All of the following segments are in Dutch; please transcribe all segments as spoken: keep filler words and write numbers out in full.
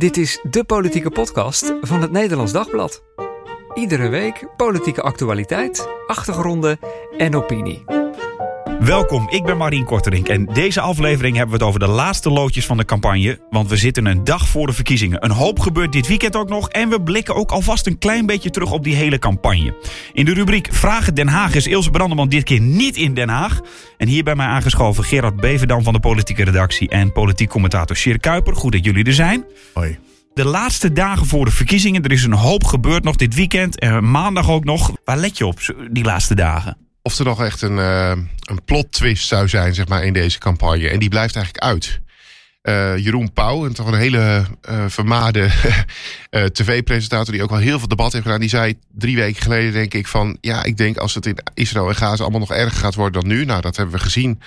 Dit is de politieke podcast van het Nederlands Dagblad. Iedere week politieke actualiteit, achtergronden en opinie. Welkom, ik ben Marien Korterink en deze aflevering hebben we het over de laatste loodjes van de campagne, want we zitten een dag voor de verkiezingen. Een hoop gebeurt dit weekend ook nog en we blikken ook alvast een klein beetje terug op die hele campagne. In de rubriek Vragen Den Haag is Ilse Brandeman dit keer niet in Den Haag. En hier bij mij aangeschoven Gerard Beverdam van de politieke redactie en politiek commentator Sjirk Kuijper. Goed dat jullie er zijn. Hoi. De laatste dagen voor de verkiezingen, er is een hoop gebeurd nog dit weekend en maandag ook nog. Waar let je op die laatste dagen? Of er nog echt een, uh, een plot twist zou zijn, zeg maar, in deze campagne. En die blijft eigenlijk uit. Uh, Jeroen Pauw, een toch een hele uh, vermaarde uh, tv-presentator... die ook wel heel veel debat heeft gedaan... die zei drie weken geleden, denk ik, van... ja, ik denk als het in Israël en Gaza allemaal nog erger gaat worden dan nu... nou, dat hebben we gezien...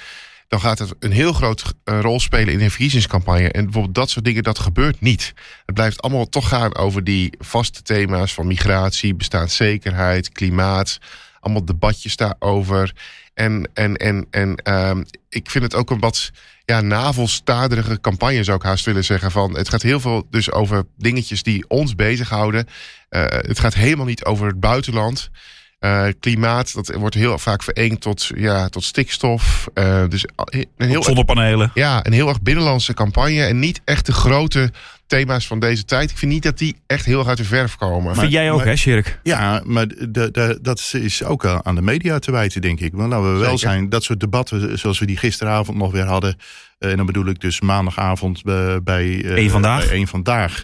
dan gaat het een heel grote uh, rol spelen in de verkiezingscampagne. En bijvoorbeeld dat soort dingen, dat gebeurt niet. Het blijft allemaal toch gaan over die vaste thema's... van migratie, bestaanszekerheid, klimaat... allemaal debatjes daarover. En, en, en, en uh, ik vind het ook een wat ja, navelstaderige campagne, zou ik haast willen zeggen. Van, het gaat heel veel dus over dingetjes die ons bezighouden. Uh, het gaat helemaal niet over het buitenland. Uh, klimaat, dat wordt heel vaak verengd tot, ja, tot stikstof. Uh, dus een heel, zonnepanelen. Ja, een heel erg binnenlandse campagne. En niet echt de grote thema's van deze tijd. Ik vind niet dat die echt heel erg uit de verf komen. Maar, vind jij ook, maar, hè, Sjirk? Ja, maar de, de, dat is ook aan de media te wijten, denk ik. Want laten we wel Zeker. zijn, dat soort debatten zoals we die gisteravond nog weer hadden. Uh, en dan bedoel ik dus maandagavond uh, bij uh, Eén Vandaag. Bij Eén Vandaag.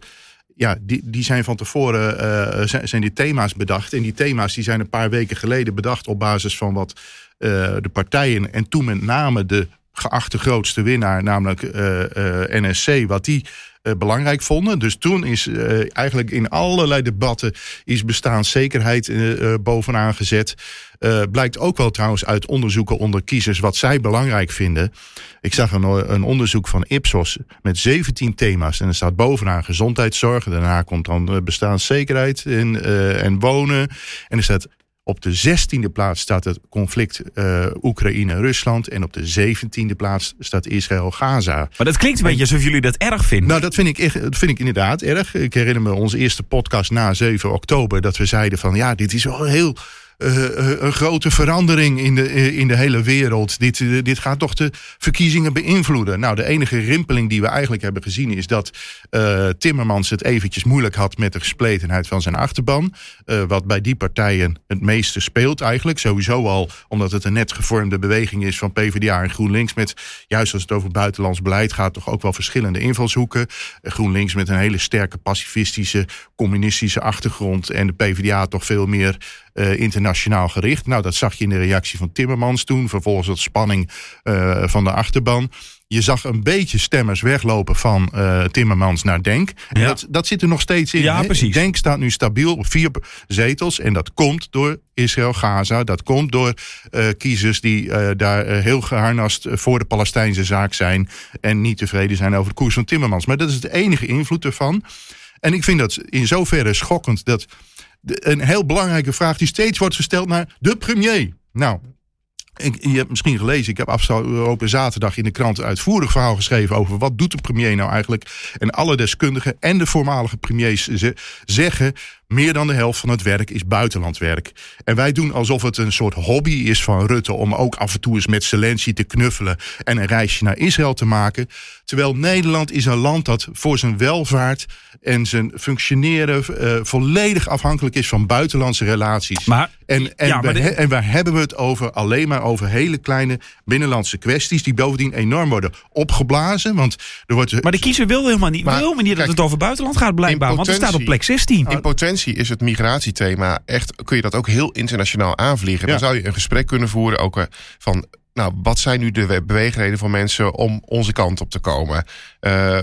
Ja, die, die zijn van tevoren, uh, zijn, zijn die thema's bedacht. En die thema's die zijn een paar weken geleden bedacht... op basis van wat uh, de partijen en toen met name de geachte grootste winnaar... namelijk uh, uh, N S C, wat die uh, belangrijk vonden. Dus toen is uh, eigenlijk in allerlei debatten... is bestaanszekerheid uh, uh, bovenaan gezet... Uh, blijkt ook wel trouwens uit onderzoeken onder kiezers wat zij belangrijk vinden. Ik zag een, een onderzoek van Ipsos met zeventien thema's. En er staat bovenaan gezondheidszorg. En daarna komt dan bestaanszekerheid en, uh, en wonen. En er staat op de zestiende plaats staat het conflict uh, Oekraïne-Rusland. En op de zeventiende plaats staat Israël-Gaza. Maar dat klinkt een en, beetje alsof jullie dat erg vinden. Nou, dat vind, ik echt, dat vind ik inderdaad erg. Ik herinner me onze eerste podcast na zeven oktober. Dat we zeiden van ja, dit is wel heel... Uh, een grote verandering in de, uh, in de hele wereld. Dit, uh, dit gaat toch de verkiezingen beïnvloeden. Nou, de enige rimpeling die we eigenlijk hebben gezien... is dat uh, Timmermans het eventjes moeilijk had... met de gespletenheid van zijn achterban. Uh, wat bij die partijen het meeste speelt eigenlijk. Sowieso al omdat het een net gevormde beweging is... van PvdA en GroenLinks met... juist als het over buitenlands beleid gaat... toch ook wel verschillende invalshoeken. Uh, GroenLinks met een hele sterke pacifistische... communistische achtergrond. En de PvdA toch veel meer... Uh, internationaal gericht. Nou, dat zag je in de reactie van Timmermans toen. Vervolgens dat spanning uh, van de achterban. Je zag een beetje stemmers weglopen van uh, Timmermans naar Denk. En ja. dat, dat zit er nog steeds in. Ja, precies. Denk staat nu stabiel op vier zetels. En dat komt door Israël-Gaza. Dat komt door uh, kiezers die uh, daar uh, heel geharnast voor de Palestijnse zaak zijn. En niet tevreden zijn over de koers van Timmermans. Maar dat is de enige invloed ervan. En ik vind dat in zoverre schokkend dat... De, een heel belangrijke vraag die steeds wordt gesteld naar de premier. Nou, ik, je hebt misschien gelezen, ik heb afgelopen zaterdag in de krant... een uitvoerig verhaal geschreven over wat doet de premier nou eigenlijk. En alle deskundigen en de voormalige premiers ze, zeggen... meer dan de helft van het werk is buitenlandwerk. En wij doen alsof het een soort hobby is van Rutte... om ook af en toe eens met Zelensky te knuffelen... en een reisje naar Israël te maken. Terwijl Nederland is een land dat voor zijn welvaart... en zijn functioneren uh, volledig afhankelijk is van buitenlandse relaties. Maar, en, en, ja, maar we, dit... en waar hebben we het over? Alleen maar over hele kleine binnenlandse kwesties... die bovendien enorm worden opgeblazen. Want er wordt... Maar de kiezer wil helemaal niet, maar, wil helemaal niet kijk, dat het over buitenland gaat blijkbaar. Potentie, want het staat op plek zestien. In potentie is het migratiethema echt, kun je dat ook heel internationaal aanvliegen. Ja. Dan zou je een gesprek kunnen voeren ook van, nou, wat zijn nu de beweegredenen van mensen om onze kant op te komen? Uh,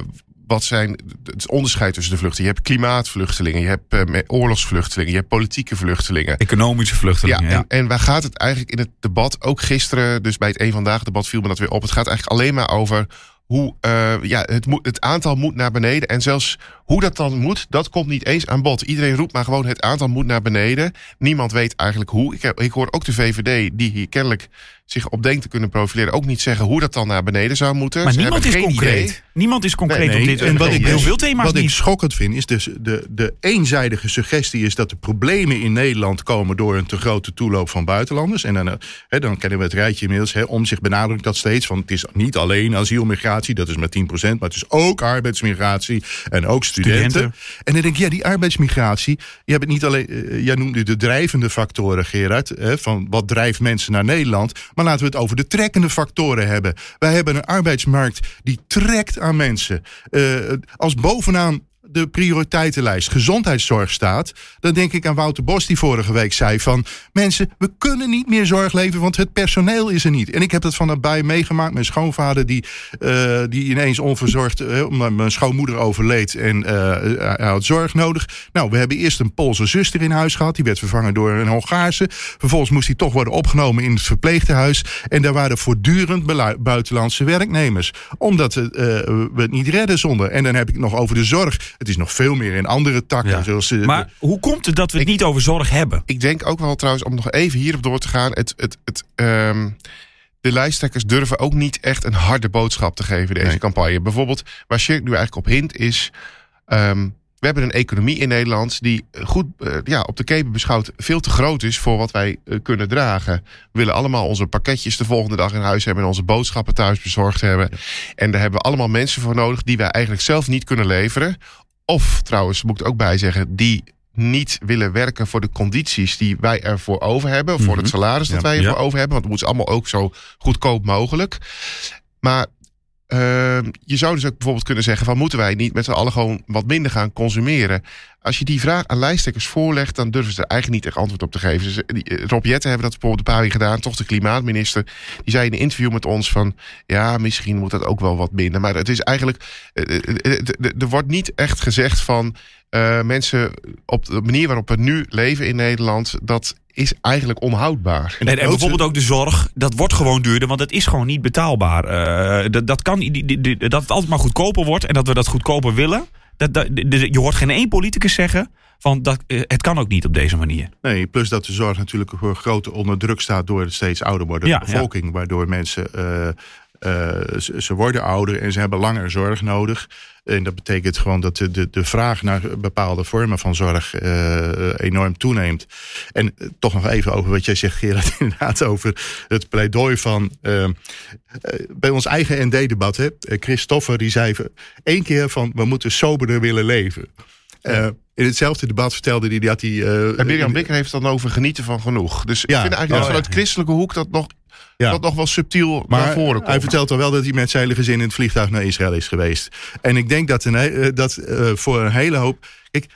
wat zijn het onderscheid tussen de vluchten? Je hebt klimaatvluchtelingen, je hebt uh, oorlogsvluchtelingen, je hebt politieke vluchtelingen. Economische vluchtelingen, ja. En, ja. en waar gaat het eigenlijk in het debat, ook gisteren, dus bij het Eén Vandaag debat viel me dat weer op. Het gaat eigenlijk alleen maar over... Hoe, uh, ja, het, moet, het aantal moet naar beneden. En zelfs hoe dat dan moet, dat komt niet eens aan bod. Iedereen roept maar gewoon het aantal moet naar beneden. Niemand weet eigenlijk hoe. Ik, ik hoor ook de V V D, die hier kennelijk zich op Denk te kunnen profileren, ook niet zeggen hoe dat dan naar beneden zou moeten. Maar niemand is, niemand is concreet. Niemand is concreet op dit. En wat ik heel veel thema's. Wat niet. ik schokkend vind is dus de, de eenzijdige suggestie is dat de problemen in Nederland komen door een te grote toeloop van buitenlanders. En dan, he, dan kennen we het rijtje inmiddels. He, Omtzigt benadrukt dat steeds. Van het is niet alleen asielmigratie, dat is maar tien procent, maar het is ook arbeidsmigratie en ook studenten. studenten. En dan denk ik, ja, die arbeidsmigratie, je hebt het niet alleen, uh, jij noemde de drijvende factoren, Gerard, he, van wat drijft mensen naar Nederland. Maar laten we het over de trekkende factoren hebben. Wij hebben een arbeidsmarkt die trekt aan mensen. Uh, als bovenaan de prioriteitenlijst gezondheidszorg staat, dan denk ik aan Wouter Bos die vorige week zei van mensen, we kunnen niet meer zorg leveren, want het personeel is er niet. En ik heb dat van nabij meegemaakt. Mijn schoonvader die, uh, die ineens onverzorgd, uh, omdat mijn schoonmoeder overleed en uh, hij had zorg nodig. Nou, we hebben eerst een Poolse zuster in huis gehad, die werd vervangen door een Hongaarse. Vervolgens moest hij toch worden opgenomen in het verpleegtehuis en daar waren voortdurend belu- buitenlandse werknemers. Omdat uh, we het niet redden zonder. En dan heb ik nog over de zorg. Het is nog veel meer in andere takken. Ja. Zoals, uh, maar hoe komt het dat we het ik, niet over zorg hebben? Ik denk ook wel trouwens, om nog even hierop door te gaan, Het, het, het, um, de lijsttrekkers durven ook niet echt een harde boodschap te geven deze nee. campagne. Bijvoorbeeld, waar Sjirk nu eigenlijk op hint is, Um, we hebben een economie in Nederland die goed uh, ja, op de keper beschouwd veel te groot is voor wat wij uh, kunnen dragen. We willen allemaal onze pakketjes de volgende dag in huis hebben en onze boodschappen thuis bezorgd hebben. Ja. En daar hebben we allemaal mensen voor nodig die wij eigenlijk zelf niet kunnen leveren. Of trouwens, moet ik er ook bij zeggen, die niet willen werken voor de condities die wij ervoor over hebben. Mm-hmm. Voor het salaris dat ja, wij ervoor ja. over hebben. Want het moet allemaal ook zo goedkoop mogelijk. Maar Uh, je zou dus ook bijvoorbeeld kunnen zeggen van moeten wij niet met z'n allen gewoon wat minder gaan consumeren? Als je die vraag aan lijsttrekkers voorlegt, dan durven ze er eigenlijk niet echt antwoord op te geven. Dus, uh, Rob Jetten hebben dat bijvoorbeeld een paar keer gedaan, toch de klimaatminister. Die zei in een interview met ons van ja, misschien moet dat ook wel wat minder. Maar het is eigenlijk, uh, er wordt niet echt gezegd van uh, mensen op de manier waarop we nu leven in Nederland, dat is eigenlijk onhoudbaar. En, en bijvoorbeeld ook de zorg, dat wordt gewoon duurder, want het is gewoon niet betaalbaar. Uh, dat, dat, kan, die, die, die, dat het altijd maar goedkoper wordt en dat we dat goedkoper willen. Dat, dat, je hoort geen één politicus zeggen van dat, het kan ook niet op deze manier. Nee, plus dat de zorg natuurlijk voor grote onder druk staat door het steeds ouder worden ja, bevolking, ja. waardoor mensen Uh, Uh, ze, ze worden ouder en ze hebben langer zorg nodig. En dat betekent gewoon dat de, de, de vraag naar bepaalde vormen van zorg uh, enorm toeneemt. En uh, toch nog even over wat jij zegt, Gerard, inderdaad over het pleidooi van Uh, uh, bij ons eigen N D-debat, hè, Christoffer die zei één keer van we moeten soberder willen leven. Uh, in hetzelfde debat vertelde hij dat hij Uh, en Mirjam Bikker heeft het dan over genieten van genoeg. Dus ja, ik vind eigenlijk oh, vanuit ja. christelijke hoek dat nog Ja. dat nog wel subtiel maar naar voren komt. Hij vertelt al wel dat hij met zijn hele gezin in het vliegtuig naar Israël is geweest. En ik denk dat, een, dat uh, voor een hele hoop, Kijk,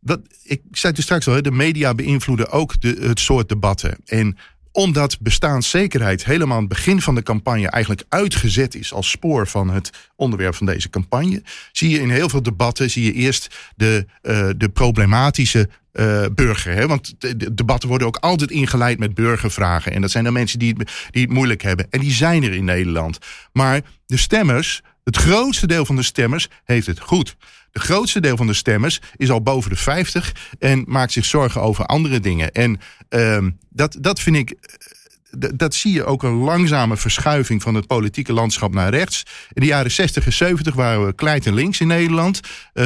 dat, ik zei het straks al, de media beïnvloeden ook de, het soort debatten. En omdat bestaanszekerheid helemaal aan het begin van de campagne eigenlijk uitgezet is als spoor van het onderwerp van deze campagne, zie je in heel veel debatten zie je eerst de, uh, de problematische Uh, burger, hè? Want de, de debatten worden ook altijd ingeleid met burgervragen. En dat zijn dan mensen die het, die het moeilijk hebben. En die zijn er in Nederland. Maar de stemmers, het grootste deel van de stemmers heeft het goed. De grootste deel van de stemmers is al boven de vijftig en maakt zich zorgen over andere dingen. En uh, dat, dat vind ik, d- dat zie je ook een langzame verschuiving van het politieke landschap naar rechts. In de jaren zestig en zeventig waren we kleit en links in Nederland. Uh,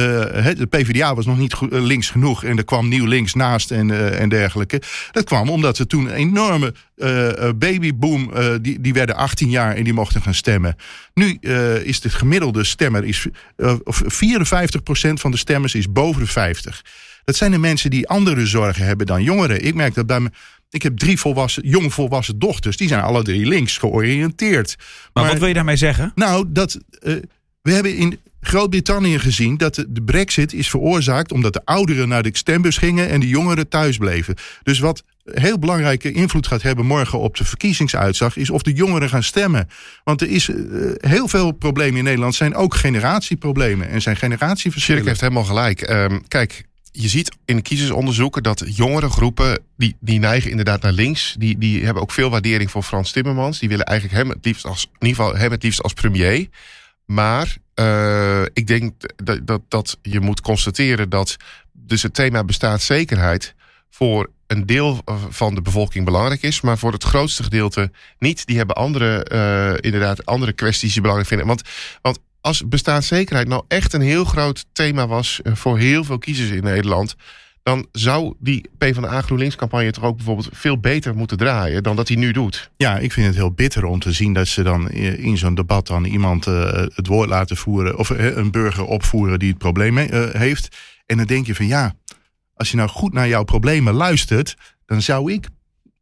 de PvdA was nog niet go- links genoeg en er kwam nieuw links naast en, uh, en dergelijke. Dat kwam omdat er toen een enorme uh, babyboom, uh, die, die werden achttien jaar en die mochten gaan stemmen. Nu uh, is de gemiddelde stemmer, is, uh, vierenvijftig procent van de stemmers is boven de vijftig. Dat zijn de mensen die andere zorgen hebben dan jongeren. Ik merk dat bij me. Ik heb drie volwassen, jong volwassen dochters. Die zijn alle drie links georiënteerd. Maar, maar wat wil je daarmee zeggen? Nou, dat uh, we hebben in Groot-Brittannië gezien dat de, de Brexit is veroorzaakt omdat de ouderen naar de stembus gingen en de jongeren thuis bleven. Dus wat heel belangrijke invloed gaat hebben morgen op de verkiezingsuitslag is of de jongeren gaan stemmen. Want er is uh, heel veel problemen in Nederland zijn ook generatieproblemen en zijn generatieverschillen. Sjirk heeft helemaal gelijk. Um, kijk. Je ziet in kiezersonderzoeken dat jongere groepen, die, die neigen inderdaad naar links. Die, die hebben ook veel waardering voor Frans Timmermans. Die willen eigenlijk hem het liefst als, in ieder geval hem het liefst als premier. Maar uh, ik denk dat, dat, dat je moet constateren dat dus het thema bestaanszekerheid voor een deel van de bevolking belangrijk is, maar voor het grootste gedeelte niet. Die hebben andere, uh, inderdaad, andere kwesties die belangrijk vinden. Want, want als bestaanszekerheid nou echt een heel groot thema was voor heel veel kiezers in Nederland, dan zou die PvdA GroenLinks-campagne toch ook bijvoorbeeld veel beter moeten draaien dan dat hij nu doet. Ja, ik vind het heel bitter om te zien dat ze dan in zo'n debat dan iemand uh, het woord laten voeren, of uh, een burger opvoeren die het probleem he- uh, heeft. En dan denk je van ja, als je nou goed naar jouw problemen luistert, dan zou ik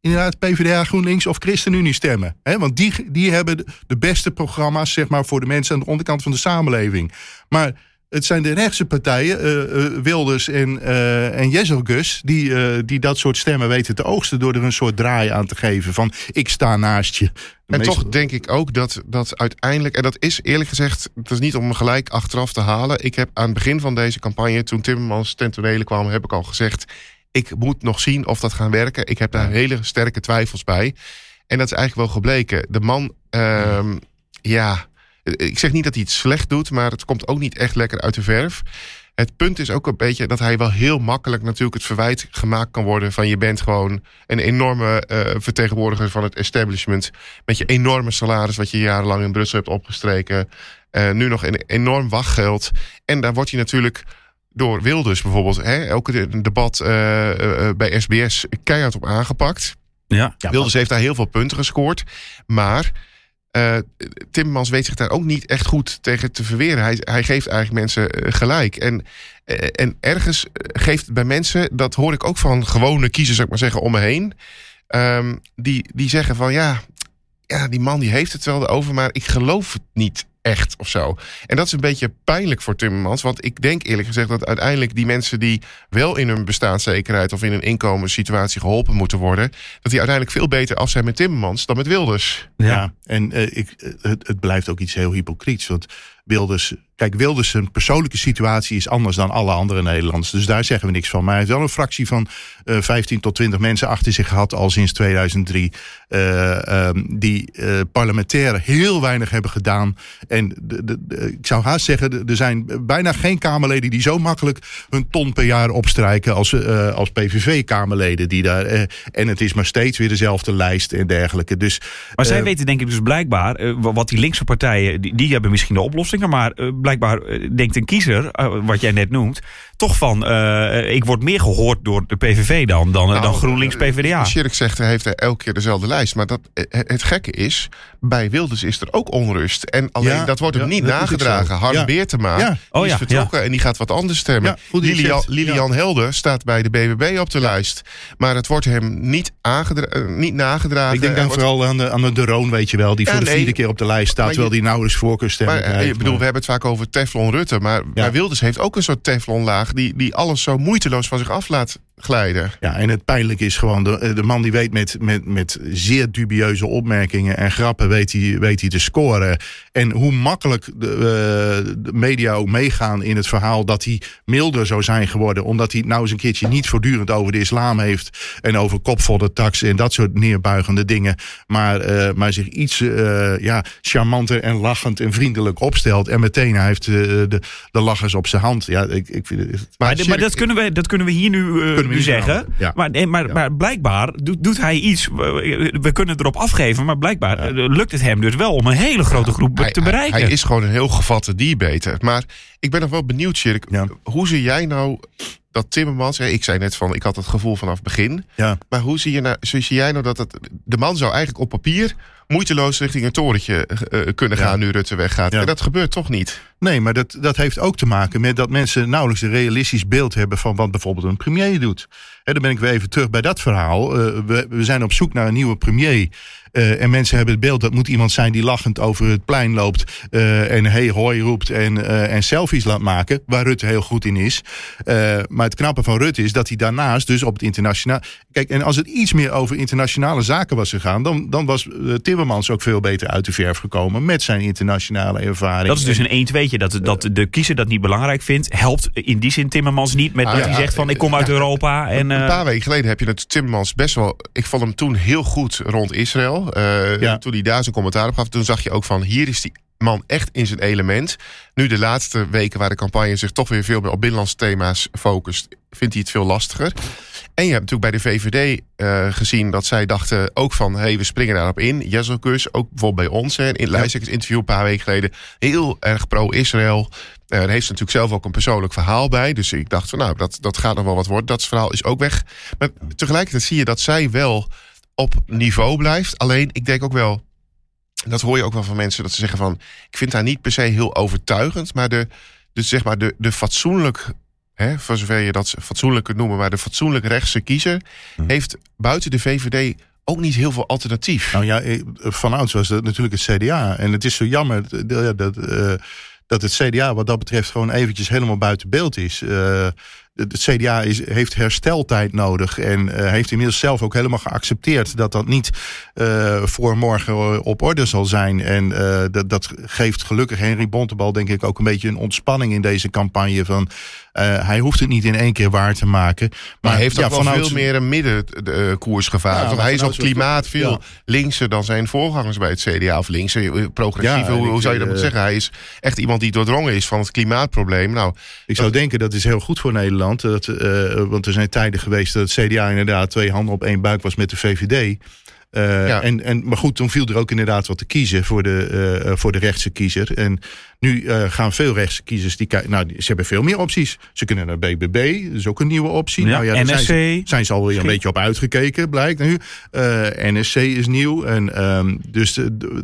inderdaad PvdA, GroenLinks of ChristenUnie stemmen. Hè? Want die, die hebben de beste programma's, zeg maar, voor de mensen aan de onderkant van de samenleving. Maar het zijn de rechtse partijen, uh, uh, Wilders en, uh, en Jezilgus, die, uh, die dat soort stemmen weten te oogsten door er een soort draai aan te geven van ik sta naast je. De en meeste... toch denk ik ook dat, dat uiteindelijk, en dat is eerlijk gezegd, het is niet om me gelijk achteraf te halen. Ik heb aan het begin van deze campagne, toen Timmermans ten tonele kwam, heb ik al gezegd, ik moet nog zien of dat gaat werken. Ik heb daar ja. hele sterke twijfels bij. En dat is eigenlijk wel gebleken. De man, uh, ja... ja ik zeg niet dat hij het slecht doet, maar het komt ook niet echt lekker uit de verf. Het punt is ook een beetje dat hij wel heel makkelijk natuurlijk het verwijt gemaakt kan worden van je bent gewoon een enorme uh, vertegenwoordiger van het establishment met je enorme salaris wat je jarenlang in Brussel hebt opgestreken. Uh, nu nog een enorm wachtgeld. En daar wordt hij natuurlijk door Wilders bijvoorbeeld, hè, elke debat uh, uh, bij S B S keihard op aangepakt. Ja, ja, Wilders heeft daar heel veel punten gescoord, maar Uh, Timmermans weet zich daar ook niet echt goed tegen te verweren. Hij, hij geeft eigenlijk mensen gelijk. En, en ergens geeft het bij mensen, dat hoor ik ook van gewone kiezers, zou ik maar zeggen, om me heen. Um, die, die zeggen van ja, ja, die man die heeft het wel over, maar ik geloof het niet echt of zo. En dat is een beetje pijnlijk voor Timmermans, want ik denk eerlijk gezegd dat uiteindelijk die mensen die wel in hun bestaanszekerheid of in hun inkomenssituatie geholpen moeten worden, dat die uiteindelijk veel beter af zijn met Timmermans dan met Wilders. Ja, ja. en uh, ik, het, het blijft ook iets heel hypocriets, want Wilders, kijk, Wilders zijn persoonlijke situatie is anders dan alle andere Nederlanders. Dus daar zeggen we niks van. Maar hij heeft wel een fractie van uh, vijftien tot twintig mensen achter zich gehad al sinds tweeduizend drie. Uh, um, die uh, parlementaire heel weinig hebben gedaan. En de, de, de, ik zou haast zeggen, er zijn bijna geen Kamerleden die zo makkelijk hun ton per jaar opstrijken als, uh, als P V V-Kamerleden. Die daar, uh, en het is maar steeds weer dezelfde lijst en dergelijke. Dus, maar zij uh, weten denk ik dus blijkbaar, uh, wat die linkse partijen, die, die hebben misschien de oplossing. Maar uh, blijkbaar uh, denkt een kiezer, uh, wat jij net noemt, toch van uh, ik word meer gehoord door de P V V dan, dan, nou, dan GroenLinks P V D A. Sjirk zegt, hij heeft elke keer dezelfde lijst. Maar dat, het gekke is, bij Wilders is er ook onrust. En alleen ja, dat wordt hem ja, niet nagedragen. Harm ja. Beertema ja. Oh, is ja, vertrokken ja. en die gaat wat anders stemmen. Ja, Lilian, Lilian ja. Helder staat bij de B B B op de lijst. Maar het wordt hem niet, aangedra- niet nagedragen. Ik denk dan wordt vooral aan de, aan de De Roon, weet je wel, die ja, voor de nee, vierde keer op de lijst staat, terwijl die nauwelijks voorkeurstemmen maar, krijgt. Ik bedoel, we hebben het vaak over Teflon Rutte, maar, ja. maar Wilders heeft ook een soort Teflon-laag Die, die alles zo moeiteloos van zich af laat glijden. Ja, en het pijnlijk is gewoon, de, de man die weet met, met, met zeer dubieuze opmerkingen en grappen weet hij, weet hij te scoren. En hoe makkelijk de, uh, de media ook meegaan in het verhaal dat hij milder zou zijn geworden, omdat hij het nou eens een keertje niet voortdurend over de islam heeft en over kopvoddertax en dat soort neerbuigende dingen, maar, uh, maar zich iets uh, ja, charmanter en lachend en vriendelijk opstelt en meteen hij heeft uh, de, de lachers op zijn hand. Ja, ik, ik vind het, maar maar, Sjirk, maar dat, kunnen we, dat kunnen we hier nu uh, nu zeggen. Ja. Maar, maar, ja. maar blijkbaar doet, doet hij iets. We kunnen het erop afgeven, maar blijkbaar ja. lukt het hem dus wel om een hele grote groep ja, hij, te bereiken. Hij, hij is gewoon een heel gevatte diabeter. Maar ik ben nog wel benieuwd, Sjirk. Ja. Hoe zie jij nou dat Timmermans, ik zei net van, ik had het gevoel vanaf het begin. Ja. Maar hoe zie, je nou, zie jij nou dat het, de man zou eigenlijk op papier moeiteloos richting een torentje uh, kunnen gaan ja. nu Rutte weggaat. Ja. En dat gebeurt toch niet? Nee, maar dat, dat heeft ook te maken met dat mensen nauwelijks een realistisch beeld hebben van wat bijvoorbeeld een premier doet. He, dan ben ik weer even terug bij dat verhaal. Uh, we, we zijn op zoek naar een nieuwe premier. Uh, en mensen hebben het beeld, dat moet iemand zijn die lachend over het plein loopt uh, en hey hoi roept en, uh, en selfies laat maken, waar Rutte heel goed in is. Uh, maar het knappe van Rutte is dat hij daarnaast dus op het internationaal... Kijk, en als het iets meer over internationale zaken was gegaan, dan, dan was uh, Timmermans ook veel beter uit de verf gekomen met zijn internationale ervaring. Dat is dus een een-tweetje, dat, dat de kiezer dat niet belangrijk vindt, helpt in die zin Timmermans niet met ah, dat ja, hij zegt van ik kom uit ja, Europa. En, uh... Een paar weken geleden heb je het Timmermans best wel, ik vond hem toen heel goed rond Israël. Uh, ja. Toen hij daar zijn commentaar op gaf, toen zag je ook van hier is hij man echt in zijn element. Nu de laatste weken waar de campagne zich toch weer veel meer op binnenlandse thema's focust, vindt hij het veel lastiger. En je hebt natuurlijk bij de V V D uh, gezien dat zij dachten ook van, hé, hey, we springen daarop in. Jezelkus, ook bijvoorbeeld bij ons. Hè, in het Leijsekers interview een paar weken geleden, heel erg pro-Israël. Uh, daar heeft ze natuurlijk zelf ook een persoonlijk verhaal bij. Dus ik dacht van, nou, dat, dat gaat nog wel wat worden. Dat verhaal is ook weg. Maar tegelijkertijd zie je dat zij wel op niveau blijft. Alleen, ik denk ook wel, dat hoor je ook wel van mensen, dat ze zeggen van, ik vind haar niet per se heel overtuigend, maar de, dus zeg maar de, de fatsoenlijk, hè, voor zover je dat fatsoenlijk kunt noemen, maar de fatsoenlijk rechtse kiezer hm. heeft buiten de V V D ook niet heel veel alternatief. Nou ja, vanouds was dat natuurlijk het C D A. En het is zo jammer dat, dat, dat het C D A wat dat betreft gewoon eventjes helemaal buiten beeld is. Uh, Het C D A is, heeft hersteltijd nodig en uh, heeft inmiddels zelf ook helemaal geaccepteerd dat dat niet uh, voor morgen op orde zal zijn. En uh, dat, dat geeft gelukkig Henri Bontenbal denk ik ook een beetje een ontspanning in deze campagne. Van, uh, hij hoeft het niet in één keer waar te maken. Maar, maar hij heeft ja, ook wel vanuit veel meer een middenkoers gevaagd. Ja, want hij is op klimaat veel ja. linkser dan zijn voorgangers bij het C D A. Of linkser, progressief, ja, hoe, hoe zou je dat uh, moeten zeggen? Hij is echt iemand die doordrongen is van het klimaatprobleem. Nou, ik zou dat, denken dat is heel goed voor Nederland. Dat, uh, want er zijn tijden geweest dat het C D A inderdaad twee handen op één buik was met de V V D. Uh, ja. en, en, maar goed, toen viel er ook inderdaad wat te kiezen voor de, uh, voor de rechtse kiezer. En nu uh, gaan veel rechtse kiezers, die nou, ze hebben veel meer opties. Ze kunnen naar B B B, dat is ook een nieuwe optie. Ja, nou ja, N S C. Zijn, zijn ze alweer een beetje op uitgekeken, blijkt nu. Uh, N S C is nieuw. En, um, dus, de, de,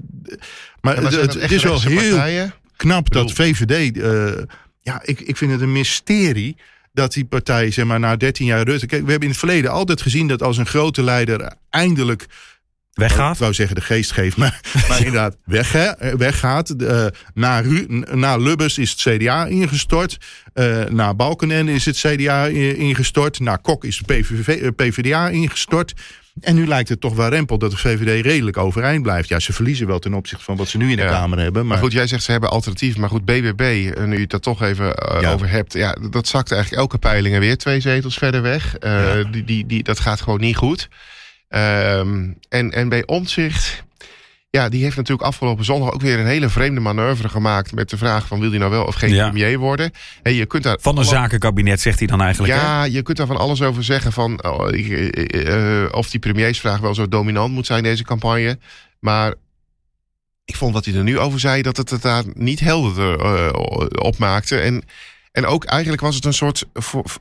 maar ja, het, het is wel heel partijen? knap dat V V D... Uh, ja, ik, ik vind het een mysterie dat die partij, zeg maar, na dertien jaar Rutte... Kijk, we hebben in het verleden altijd gezien dat als een grote leider eindelijk weggaat. Ik wou zeggen de geest geeft, maar, maar inderdaad weg, hè, weggaat. Uh, na, Ru- na Lubbers is het C D A ingestort. Uh, na Balkenende is het C D A ingestort. Na Kok is het P V V, uh, P V D A ingestort. En nu lijkt het toch wel rempel dat de V V D redelijk overeind blijft. Ja, ze verliezen wel ten opzichte van wat ze nu in de ja. Kamer hebben. Maar... maar goed, jij zegt ze hebben alternatief. Maar goed, B B B, nu je het daar toch even uh, ja. over hebt. Ja, dat zakt eigenlijk elke peilingen weer twee zetels verder weg. Uh, ja. die, die, die, dat gaat gewoon niet goed. Um, en, en bij Omtzigt, ja, die heeft natuurlijk afgelopen zondag ook weer een hele vreemde manoeuvre gemaakt met de vraag van wil hij nou wel of geen ja. premier worden. Hey, je kunt daar van een zakenkabinet zegt hij dan eigenlijk. Ja, hè? Je kunt daar van alles over zeggen van oh, uh, uh, of die premiersvraag wel zo dominant moet zijn in deze campagne. Maar ik vond wat hij er nu over zei dat het het daar niet helder uh, op maakte. En en ook eigenlijk was het een soort,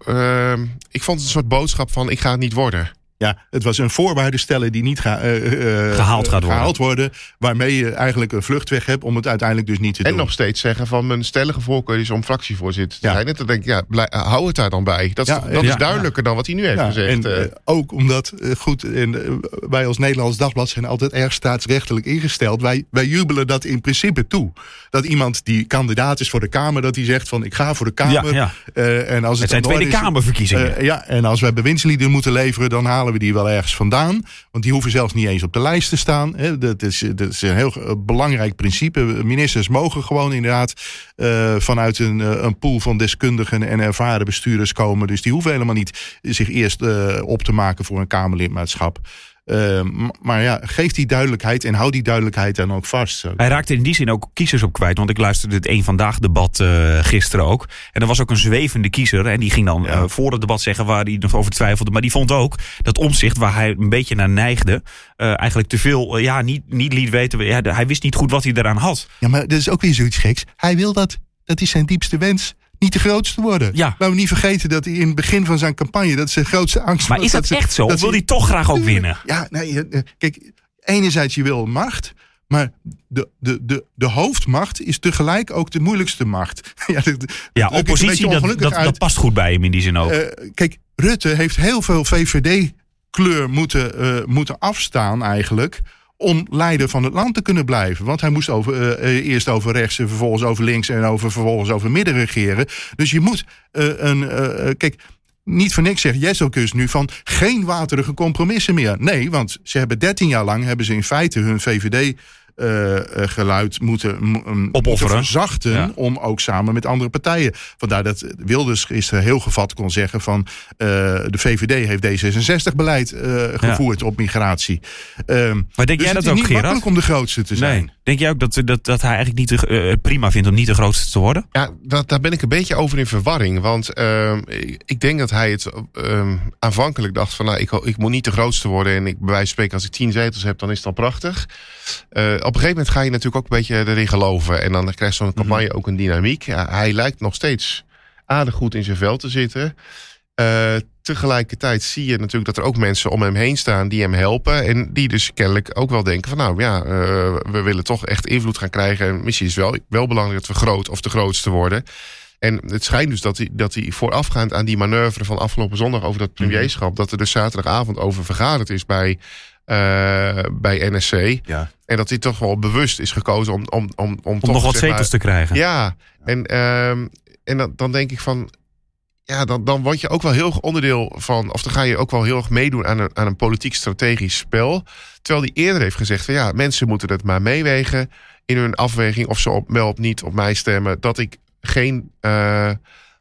uh, ik vond het een soort boodschap van ik ga het niet worden. Ja, het was een voorwaarde stellen die niet ga, uh, uh, gehaald gaat worden. Gehaald worden. Waarmee je eigenlijk een vluchtweg hebt om het uiteindelijk dus niet te en doen. En nog steeds zeggen van mijn stellige voorkeur is om fractievoorzitter te ja. zijn. En dan denk ik, ja, blij, hou het daar dan bij. Dat, ja, dat ja, is duidelijker ja. dan wat hij nu heeft ja, gezegd. En, uh, ook omdat, uh, goed, en, uh, wij als Nederlands Dagblad zijn altijd erg staatsrechtelijk ingesteld. Wij, wij jubelen dat in principe toe. Dat iemand die kandidaat is voor de Kamer, dat hij zegt van ik ga voor de Kamer. Ja, ja. Uh, en als het, het zijn Tweede Kamerverkiezingen. Uh, ja, en als wij bewindslieden moeten leveren, dan halen we die wel ergens vandaan. Want die hoeven zelfs niet eens op de lijst te staan. Dat is, dat is een heel belangrijk principe. Ministers mogen gewoon inderdaad uh, vanuit een, een pool van deskundigen en ervaren bestuurders komen. Dus die hoeven helemaal niet zich eerst uh, op te maken voor een Kamerlidmaatschap. Uh, maar ja, geef die duidelijkheid en hou die duidelijkheid dan ook vast. Hij raakte in die zin ook kiezers op kwijt. Want ik luisterde het Eén Vandaag debat uh, gisteren ook. En er was ook een zwevende kiezer. En die ging dan ja. uh, voor het debat zeggen waar hij nog over twijfelde. Maar die vond ook dat Omtzigt, waar hij een beetje naar neigde... Uh, eigenlijk te veel uh, ja, niet, niet liet weten. Ja, hij wist niet goed wat hij eraan had. Ja, maar dat is ook weer zoiets geks. Hij wil dat. Dat is zijn diepste wens. Niet de grootste worden. Ja. Laten we niet vergeten dat hij in het begin van zijn campagne... dat zijn grootste angst maar was. Maar is dat, dat echt ze, zo? Dat wil hij toch graag ook winnen? Ja, nee, kijk, enerzijds je wil macht... maar de, de, de, de hoofdmacht is tegelijk ook de moeilijkste macht. ja, de, de, ja oppositie, dat, dat, dat past goed bij hem in die zin ook. Uh, kijk, Rutte heeft heel veel V V D-kleur moeten, uh, moeten afstaan eigenlijk... om leider van het land te kunnen blijven. Want hij moest over, uh, eerst over rechts en vervolgens over links... en over, vervolgens over midden regeren. Dus je moet uh, een... Uh, kijk, niet voor niks zegt Jessicus nu van... geen waterige compromissen meer. Nee, want ze hebben dertien jaar lang... hebben ze in feite hun V V D... uh, geluid moeten, m- moeten verzachten... Ja. om ook samen met andere partijen. Vandaar dat Wilders gisteren heel gevat kon zeggen van... Uh, de V V D heeft D zesenzestig beleid uh, gevoerd ja. op migratie. Um, maar denk dus jij dat ook, Gerard? Het is niet makkelijk om de grootste te zijn. Nee. Denk jij ook dat, dat, dat hij eigenlijk niet de, uh, prima vindt om niet de grootste te worden? Ja, dat, daar ben ik een beetje over in verwarring. Want uh, ik denk dat hij het uh, aanvankelijk dacht van... nou, ik, ik moet niet de grootste worden en ik bij wijze van spreken... als ik tien zetels heb, dan is het al prachtig. Uh, op een gegeven moment ga je natuurlijk ook een beetje erin geloven. En dan krijgt zo'n campagne mm-hmm. ook een dynamiek. Ja, hij lijkt nog steeds aardig goed in zijn vel te zitten... Uh, tegelijkertijd zie je natuurlijk dat er ook mensen om hem heen staan die hem helpen. En die dus kennelijk ook wel denken van nou ja, uh, we willen toch echt invloed gaan krijgen. En misschien is het wel, wel belangrijk dat we groot of de grootste worden. En het schijnt dus dat hij, dat hij voorafgaand aan die manoeuvre van afgelopen zondag over dat premierschap... dat er dus zaterdagavond over vergaderd is bij... Uh, bij N S C. Ja. En dat hij toch wel bewust is gekozen om... Om, om, om, om toch, nog wat zetels maar, te krijgen. Ja, en, uh, en dan, dan denk ik van... Ja, dan, dan word je ook wel heel erg onderdeel van... of dan ga je ook wel heel erg meedoen aan een, aan een politiek-strategisch spel. Terwijl hij eerder heeft gezegd... van ja, mensen moeten dat maar meewegen in hun afweging... of ze op, wel of niet op mij stemmen. Dat ik geen... Uh,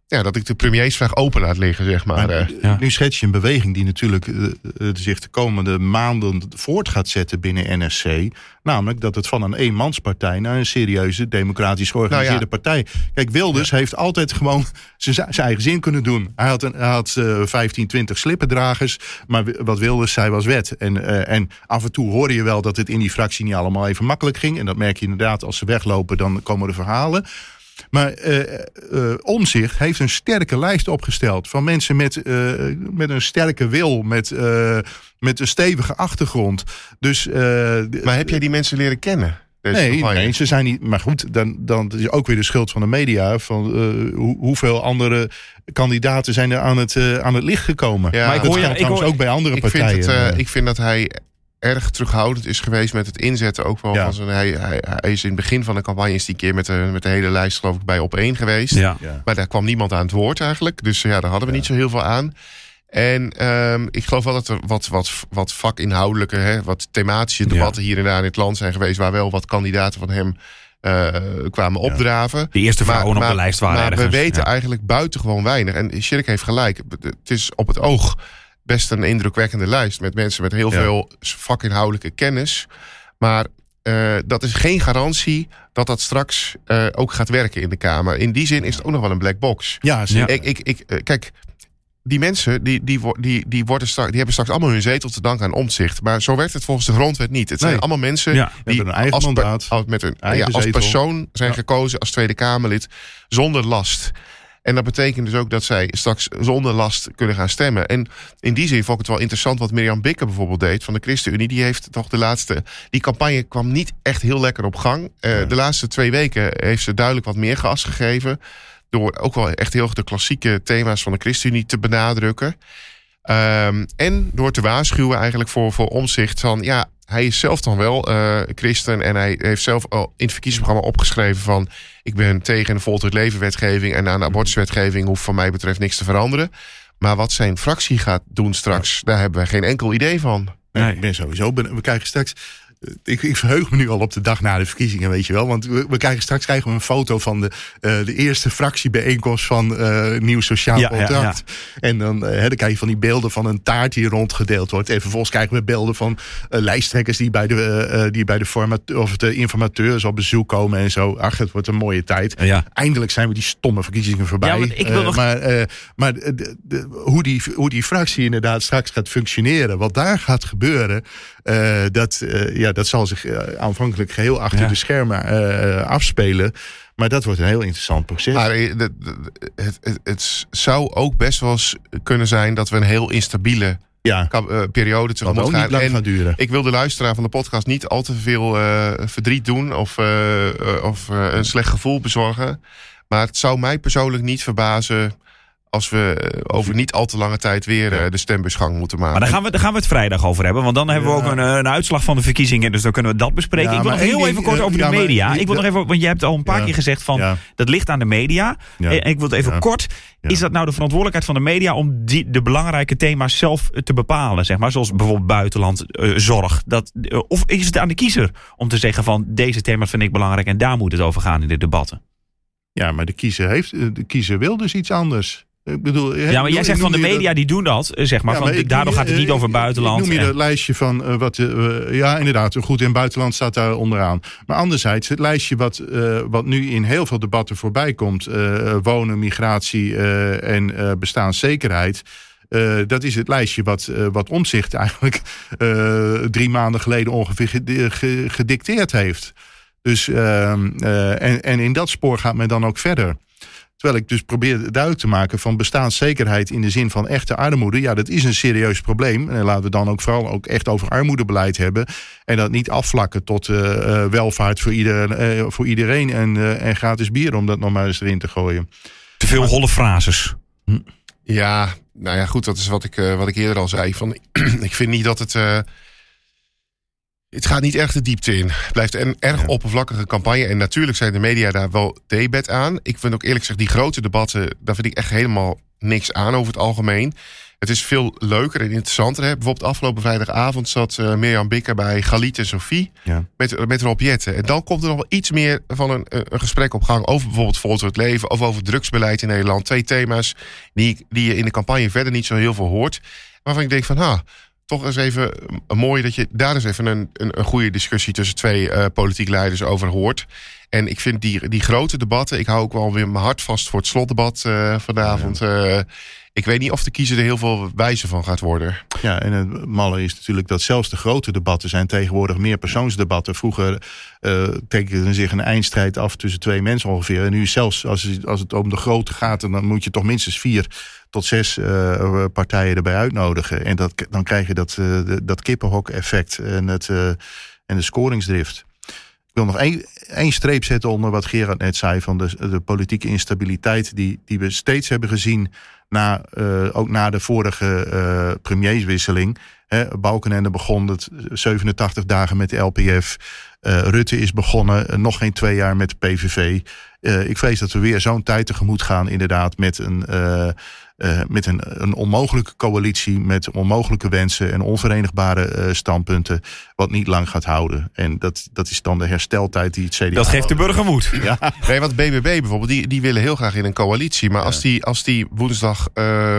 Ja, dat ik de premiersvraag open laat liggen, zeg maar. maar ja. Nu schets je een beweging die natuurlijk uh, uh, zich de komende maanden voort gaat zetten binnen N S C. Namelijk dat het van een eenmanspartij naar een serieuze, democratisch georganiseerde nou ja. partij. Kijk, Wilders ja. heeft altijd gewoon zijn, zijn eigen zin kunnen doen. Hij had, een, hij had uh, vijftien, twintig slippendragers, maar wat Wilders zei was wet. En, uh, en af en toe hoor je wel dat het in die fractie niet allemaal even makkelijk ging. En dat merk je inderdaad, als ze weglopen, dan komen de verhalen. Maar uh, uh, Omtzigt heeft een sterke lijst opgesteld... van mensen met, uh, met een sterke wil, met, uh, met een stevige achtergrond. Dus, uh, maar heb jij die mensen leren kennen? Nee, nee, ze zijn niet... Maar goed, dan, dan is ook weer de schuld van de media... van uh, hoe, hoeveel andere kandidaten zijn er aan het, uh, aan het licht gekomen. Ja, maar ik hoor, dat gaat ja, trouwens ik hoor, ook bij andere ik partijen. Vind het, uh, ik vind dat hij... erg terughoudend is geweest met het inzetten ook wel. Ja. Van zijn, hij, hij, hij is in het begin van de campagne is die keer met de, met de hele lijst geloof ik bij Opeen geweest. Ja. Ja. Maar daar kwam niemand aan het woord eigenlijk. Dus ja, daar hadden we ja. niet zo heel veel aan. En um, ik geloof wel dat er wat, wat, wat vakinhoudelijke, hè, wat thematische debatten ja. hier en daar in het land zijn geweest... waar wel wat kandidaten van hem uh, kwamen ja. opdraven. De eerste vrouwen maar, op de lijst waren Maar ergens. We weten ja. eigenlijk buitengewoon weinig. En Sjirk heeft gelijk, het is op het oog... best een indrukwekkende lijst met mensen met heel ja. veel vakinhoudelijke kennis. Maar uh, dat is geen garantie dat dat straks uh, ook gaat werken in de Kamer. In die zin is het ook nog wel een black box. Ja, ja. Ik, ik, ik, kijk, die mensen die, die, die, die, worden straks, die hebben straks allemaal hun zetel te danken aan Omtzigt. Maar zo werkt het volgens de grondwet niet. Het zijn nee. allemaal mensen ja, die hun eigen als, mandaat, per, met hun, eigen ja, als persoon zijn ja. gekozen als Tweede Kamerlid zonder last. En dat betekent dus ook dat zij straks zonder last kunnen gaan stemmen. En in die zin vond ik het wel interessant wat Mirjam Bikker bijvoorbeeld deed... van de ChristenUnie, die heeft toch de laatste... die campagne kwam niet echt heel lekker op gang. Uh, ja. De laatste twee weken heeft ze duidelijk wat meer gas gegeven... door ook wel echt heel erg de klassieke thema's van de ChristenUnie te benadrukken. Um, en door te waarschuwen eigenlijk voor, voor Omtzigt van... ja, hij is zelf dan wel uh, christen en hij heeft zelf al in het verkiezingsprogramma opgeschreven van... ik ben tegen de voltooid levenwetgeving en aan de abortuswetgeving hoeft van mij betreft niks te veranderen. Maar wat zijn fractie gaat doen straks, daar hebben we geen enkel idee van. Nee. Ik ben sowieso, we krijgen straks... Ik, ik verheug me nu al op de dag na de verkiezingen, weet je wel. Want we, we krijgen straks krijgen we een foto van de, uh, de eerste fractiebijeenkomst van uh, Nieuw Sociaal ja, Contract. Ja, ja. En dan, uh, dan krijg je van die beelden van een taart die rondgedeeld wordt. En vervolgens krijgen we beelden van uh, lijsttrekkers die bij de, uh, die bij de, formateur, of de informateurs op bezoek komen en zo. Ach, het wordt een mooie tijd. Ja, ja. Eindelijk zijn we die stomme verkiezingen voorbij. Ja, ik wil nog... uh, maar uh, maar de, de, hoe, die, hoe die fractie inderdaad straks gaat functioneren, wat daar gaat gebeuren, uh, dat... Uh, ja, dat zal zich aanvankelijk geheel achter ja. de schermen uh, afspelen. Maar dat wordt een heel interessant proces. Maar het, het, het zou ook best wel eens kunnen zijn... dat we een heel instabiele ja. periode tegemoet gaan. Niet en gaan duren. Ik wil de luisteraar van de podcast niet al te veel uh, verdriet doen... of, uh, uh, of uh, een slecht gevoel bezorgen. Maar het zou mij persoonlijk niet verbazen... als we over niet al te lange tijd weer de stembusgang moeten maken. Maar daar gaan we, daar gaan we het vrijdag over hebben. Want dan hebben ja. we ook een, een uitslag van de verkiezingen. Dus dan kunnen we dat bespreken. Ja, ik wil nog heel ding, even kort uh, over ja, de media. Maar, ik wil ja, nog even, want je hebt al een paar ja, keer gezegd van ja. dat ligt aan de media. Ja, en ik wil het even ja, kort. Ja. Is dat nou de verantwoordelijkheid van de media om die, de belangrijke thema's zelf te bepalen? Zeg maar, zoals bijvoorbeeld buitenlandzorg. Uh, uh, of is het aan de kiezer om te zeggen van deze thema's vind ik belangrijk en daar moet het over gaan in de debatten? Ja, maar de kiezer, heeft, de kiezer wil dus iets anders. Ik bedoel, ja, maar jij zegt van de media dat, die doen dat, zeg maar. Ja, maar van, ik, daardoor gaat het niet ik, over buitenland. Ik noem je en... dat lijstje van uh, wat... Uh, ja, inderdaad, goed, in buitenland staat daar onderaan. Maar anderzijds, het lijstje wat, uh, wat nu in heel veel debatten voorbij komt... Uh, wonen, migratie uh, en uh, bestaanszekerheid... Uh, dat is het lijstje wat, uh, wat Omtzigt eigenlijk uh, drie maanden geleden ongeveer gedicteerd heeft. Dus, uh, uh, en, en in dat spoor gaat men dan ook verder. Terwijl ik dus probeer duidelijk te maken van bestaanszekerheid in de zin van echte armoede. Ja, dat is een serieus probleem. En laten we dan ook vooral ook echt over armoedebeleid hebben. En dat niet afvlakken tot uh, uh, welvaart voor, ieder, uh, voor iedereen en, uh, en gratis bier om dat nog maar eens erin te gooien. Te veel holle frases. Hm. Ja, nou ja, goed, dat is wat ik, uh, wat ik eerder al zei. Van, ik vind niet dat het... Uh, Het gaat niet erg de diepte in. Het blijft een erg ja. oppervlakkige campagne. En natuurlijk zijn de media daar wel debet aan. Ik vind ook eerlijk gezegd, die grote debatten... daar vind ik echt helemaal niks aan over het algemeen. Het is veel leuker en interessanter. Hè? Bijvoorbeeld afgelopen vrijdagavond zat uh, Mirjam Bikker... bij Galit en Sophie ja. met, met Rob Jetten. En dan komt er nog wel iets meer van een, een gesprek op gang... over bijvoorbeeld Volt door het Leven... of over drugsbeleid in Nederland. Twee thema's die, die je in de campagne verder niet zo heel veel hoort. Waarvan ik denk van... ha. Toch eens even mooi dat je daar eens even een, een, een goede discussie... tussen twee uh, politiek leiders over hoort. En ik vind die, die grote debatten... ik hou ook wel weer mijn hart vast voor het slotdebat uh, vanavond. Uh, ik weet niet of de kiezer er heel veel wijzer van gaat worden. Ja, en het malle is natuurlijk dat zelfs de grote debatten... zijn tegenwoordig meer persoonsdebatten. Vroeger uh, tekende zich een eindstrijd af tussen twee mensen ongeveer. En nu zelfs als, als het om de grote gaat... dan moet je toch minstens vier... tot zes uh, partijen erbij uitnodigen. En dat, dan krijg je dat, uh, dat kippenhok-effect en, het, uh, en de scoringsdrift. Ik wil nog één, één streep zetten onder wat Gerard net zei... van de, de politieke instabiliteit die, die we steeds hebben gezien... Na, uh, ook na de vorige uh, premierswisseling. Hè, Balkenende begon het zevenentachtig dagen met de L P F. Uh, Rutte is begonnen, uh, nog geen twee jaar met de P V V. Uh, ik vrees dat we weer zo'n tijd tegemoet gaan inderdaad... met een... Uh, Uh, met een, een onmogelijke coalitie, met onmogelijke wensen... en onverenigbare uh, standpunten, wat niet lang gaat houden. En dat, dat is dan de hersteltijd die het C D A... Dat geeft de burger moed. Ja. Nee, want B B B bijvoorbeeld, die, die willen heel graag in een coalitie. Maar ja. als, die, als die woensdag... Uh,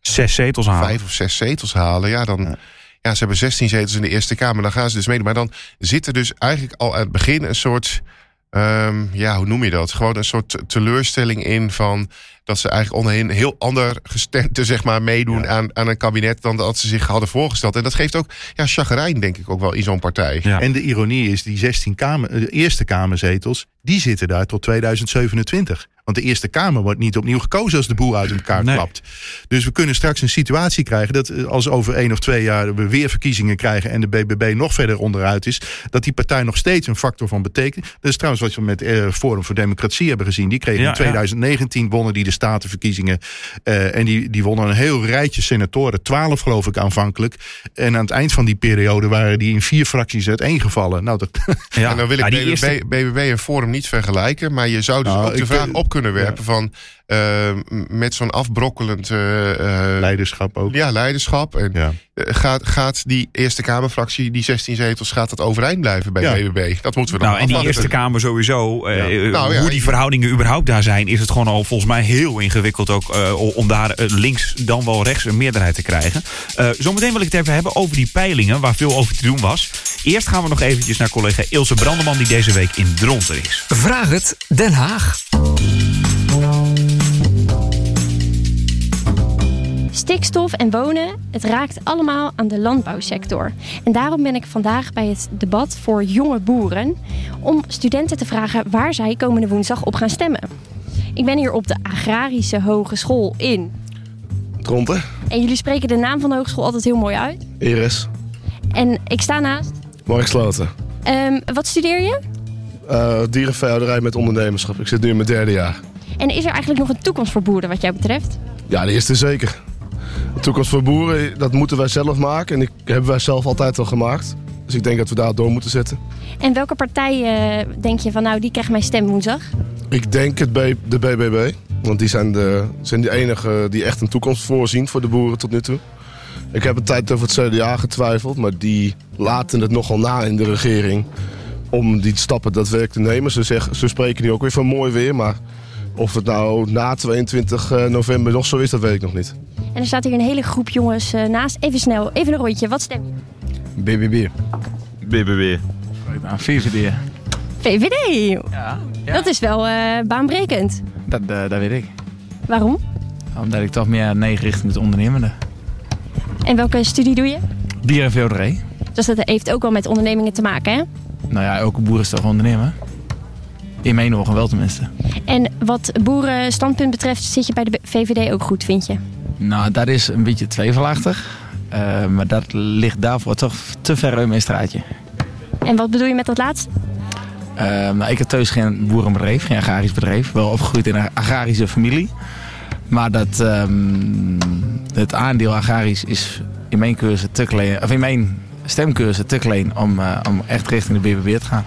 zes zetels halen. Vijf of zes zetels halen, ja, dan... Ja. ja, ze hebben zestien zetels in de Eerste Kamer, dan gaan ze dus meedoen. Maar dan zit er dus eigenlijk al aan het begin een soort... Um, ja, hoe noem je dat? Gewoon een soort teleurstelling in van... dat ze eigenlijk onderheen heel ander gestemd zeg maar, meedoen ja. aan, aan een kabinet... dan dat ze zich hadden voorgesteld. En dat geeft ook ja, chagrijn, denk ik, ook wel in zo'n partij. Ja. En de ironie is, die zestien kamer, de Eerste Kamerzetels... die zitten daar tot tweeduizend zevenentwintig. Want de Eerste Kamer wordt niet opnieuw gekozen... als de boel uit elkaar nee. klapt. Dus we kunnen straks een situatie krijgen... dat als over één of twee jaar we weer verkiezingen krijgen... en de B B B nog verder onderuit is... dat die partij nog steeds een factor van betekenis... Dat is trouwens wat we met eh, Forum voor Democratie hebben gezien. Die kregen ja, in tweeduizend negentien ja. wonnen die de statenverkiezingen. Uh, en die, die wonnen een heel rijtje senatoren. twaalf geloof ik aanvankelijk. En aan het eind van die periode waren die in vier fracties uiteengevallen. Nou, dat... ja. En dan wil ik ja, B B B, eerste... B B B en Forum niet vergelijken. Maar je zou dus nou, ook de vraag ben... op kunnen werpen ja. van... Uh, met zo'n afbrokkelend... Uh, uh, leiderschap ook. Ja, leiderschap. En ja. Gaat, gaat die Eerste Kamerfractie, die zestien zetels... gaat dat overeind blijven bij ja. B B B? Dat moeten we dan nou, en die Eerste Kamer sowieso... Ja. Uh, nou, ja, hoe die verhoudingen überhaupt daar zijn... is het gewoon al volgens mij heel ingewikkeld... ook uh, om daar uh, links dan wel rechts een meerderheid te krijgen. Uh, zometeen wil ik het even hebben over die peilingen... waar veel over te doen was. Eerst gaan we nog eventjes naar collega Ilse Brandeman... die deze week in Dronten is. Vraag het Den Haag. Stikstof en wonen, het raakt allemaal aan de landbouwsector. En daarom ben ik vandaag bij het debat voor jonge boeren... om studenten te vragen waar zij komende woensdag op gaan stemmen. Ik ben hier op de Agrarische Hogeschool in... Dronten. En jullie spreken de naam van de hogeschool altijd heel mooi uit. Iris. En ik sta naast... Mark Sloten. Um, wat studeer je? Uh, dierenveehouderij met ondernemerschap. Ik zit nu in mijn derde jaar. En is er eigenlijk nog een toekomst voor boeren wat jou betreft? Ja, de eerste zeker. De toekomst voor boeren, dat moeten wij zelf maken. En die hebben wij zelf altijd al gemaakt. Dus ik denk dat we daar door moeten zetten. En welke partij uh, denk je van, nou, die krijgt mijn stem woensdag? Ik denk het B- de B B B. Want die zijn de, zijn de enige die echt een toekomst voorzien voor de boeren tot nu toe. Ik heb een tijd over het C D A getwijfeld. Maar die laten het nogal na in de regering. Om die stappen daadwerkelijk te nemen. Ze, zeg, ze spreken nu ook weer van mooi weer. Maar of het nou na tweeëntwintig november nog zo is, dat weet ik nog niet. En er staat hier een hele groep jongens uh, naast. Even snel, even een rondje. Wat stem je? B B B. B B B. V V D. V V D? Ja, ja. Dat is wel uh, baanbrekend. Dat, uh, dat weet ik. Waarom? Omdat ik toch meer neigericht met ondernemenden. En welke studie doe je? Dierenveehouderij. Dus dat heeft ook wel met ondernemingen te maken, hè? Nou ja, elke boer is toch ondernemer? In mijn ogen wel tenminste. En wat boerenstandpunt betreft zit je bij de V V D ook goed, vind je? Nou, dat is een beetje twijfelachtig. Uh, maar dat ligt daarvoor toch te ver uit mijn straatje. En wat bedoel je met dat laatste? Uh, nou, ik heb thuis geen boerenbedrijf, geen agrarisch bedrijf. Wel opgegroeid in een agrarische familie. Maar dat, um, het aandeel agrarisch is in mijn keuze te klein, of in mijn stemkeuze te klein om, uh, om echt richting de B B B te gaan.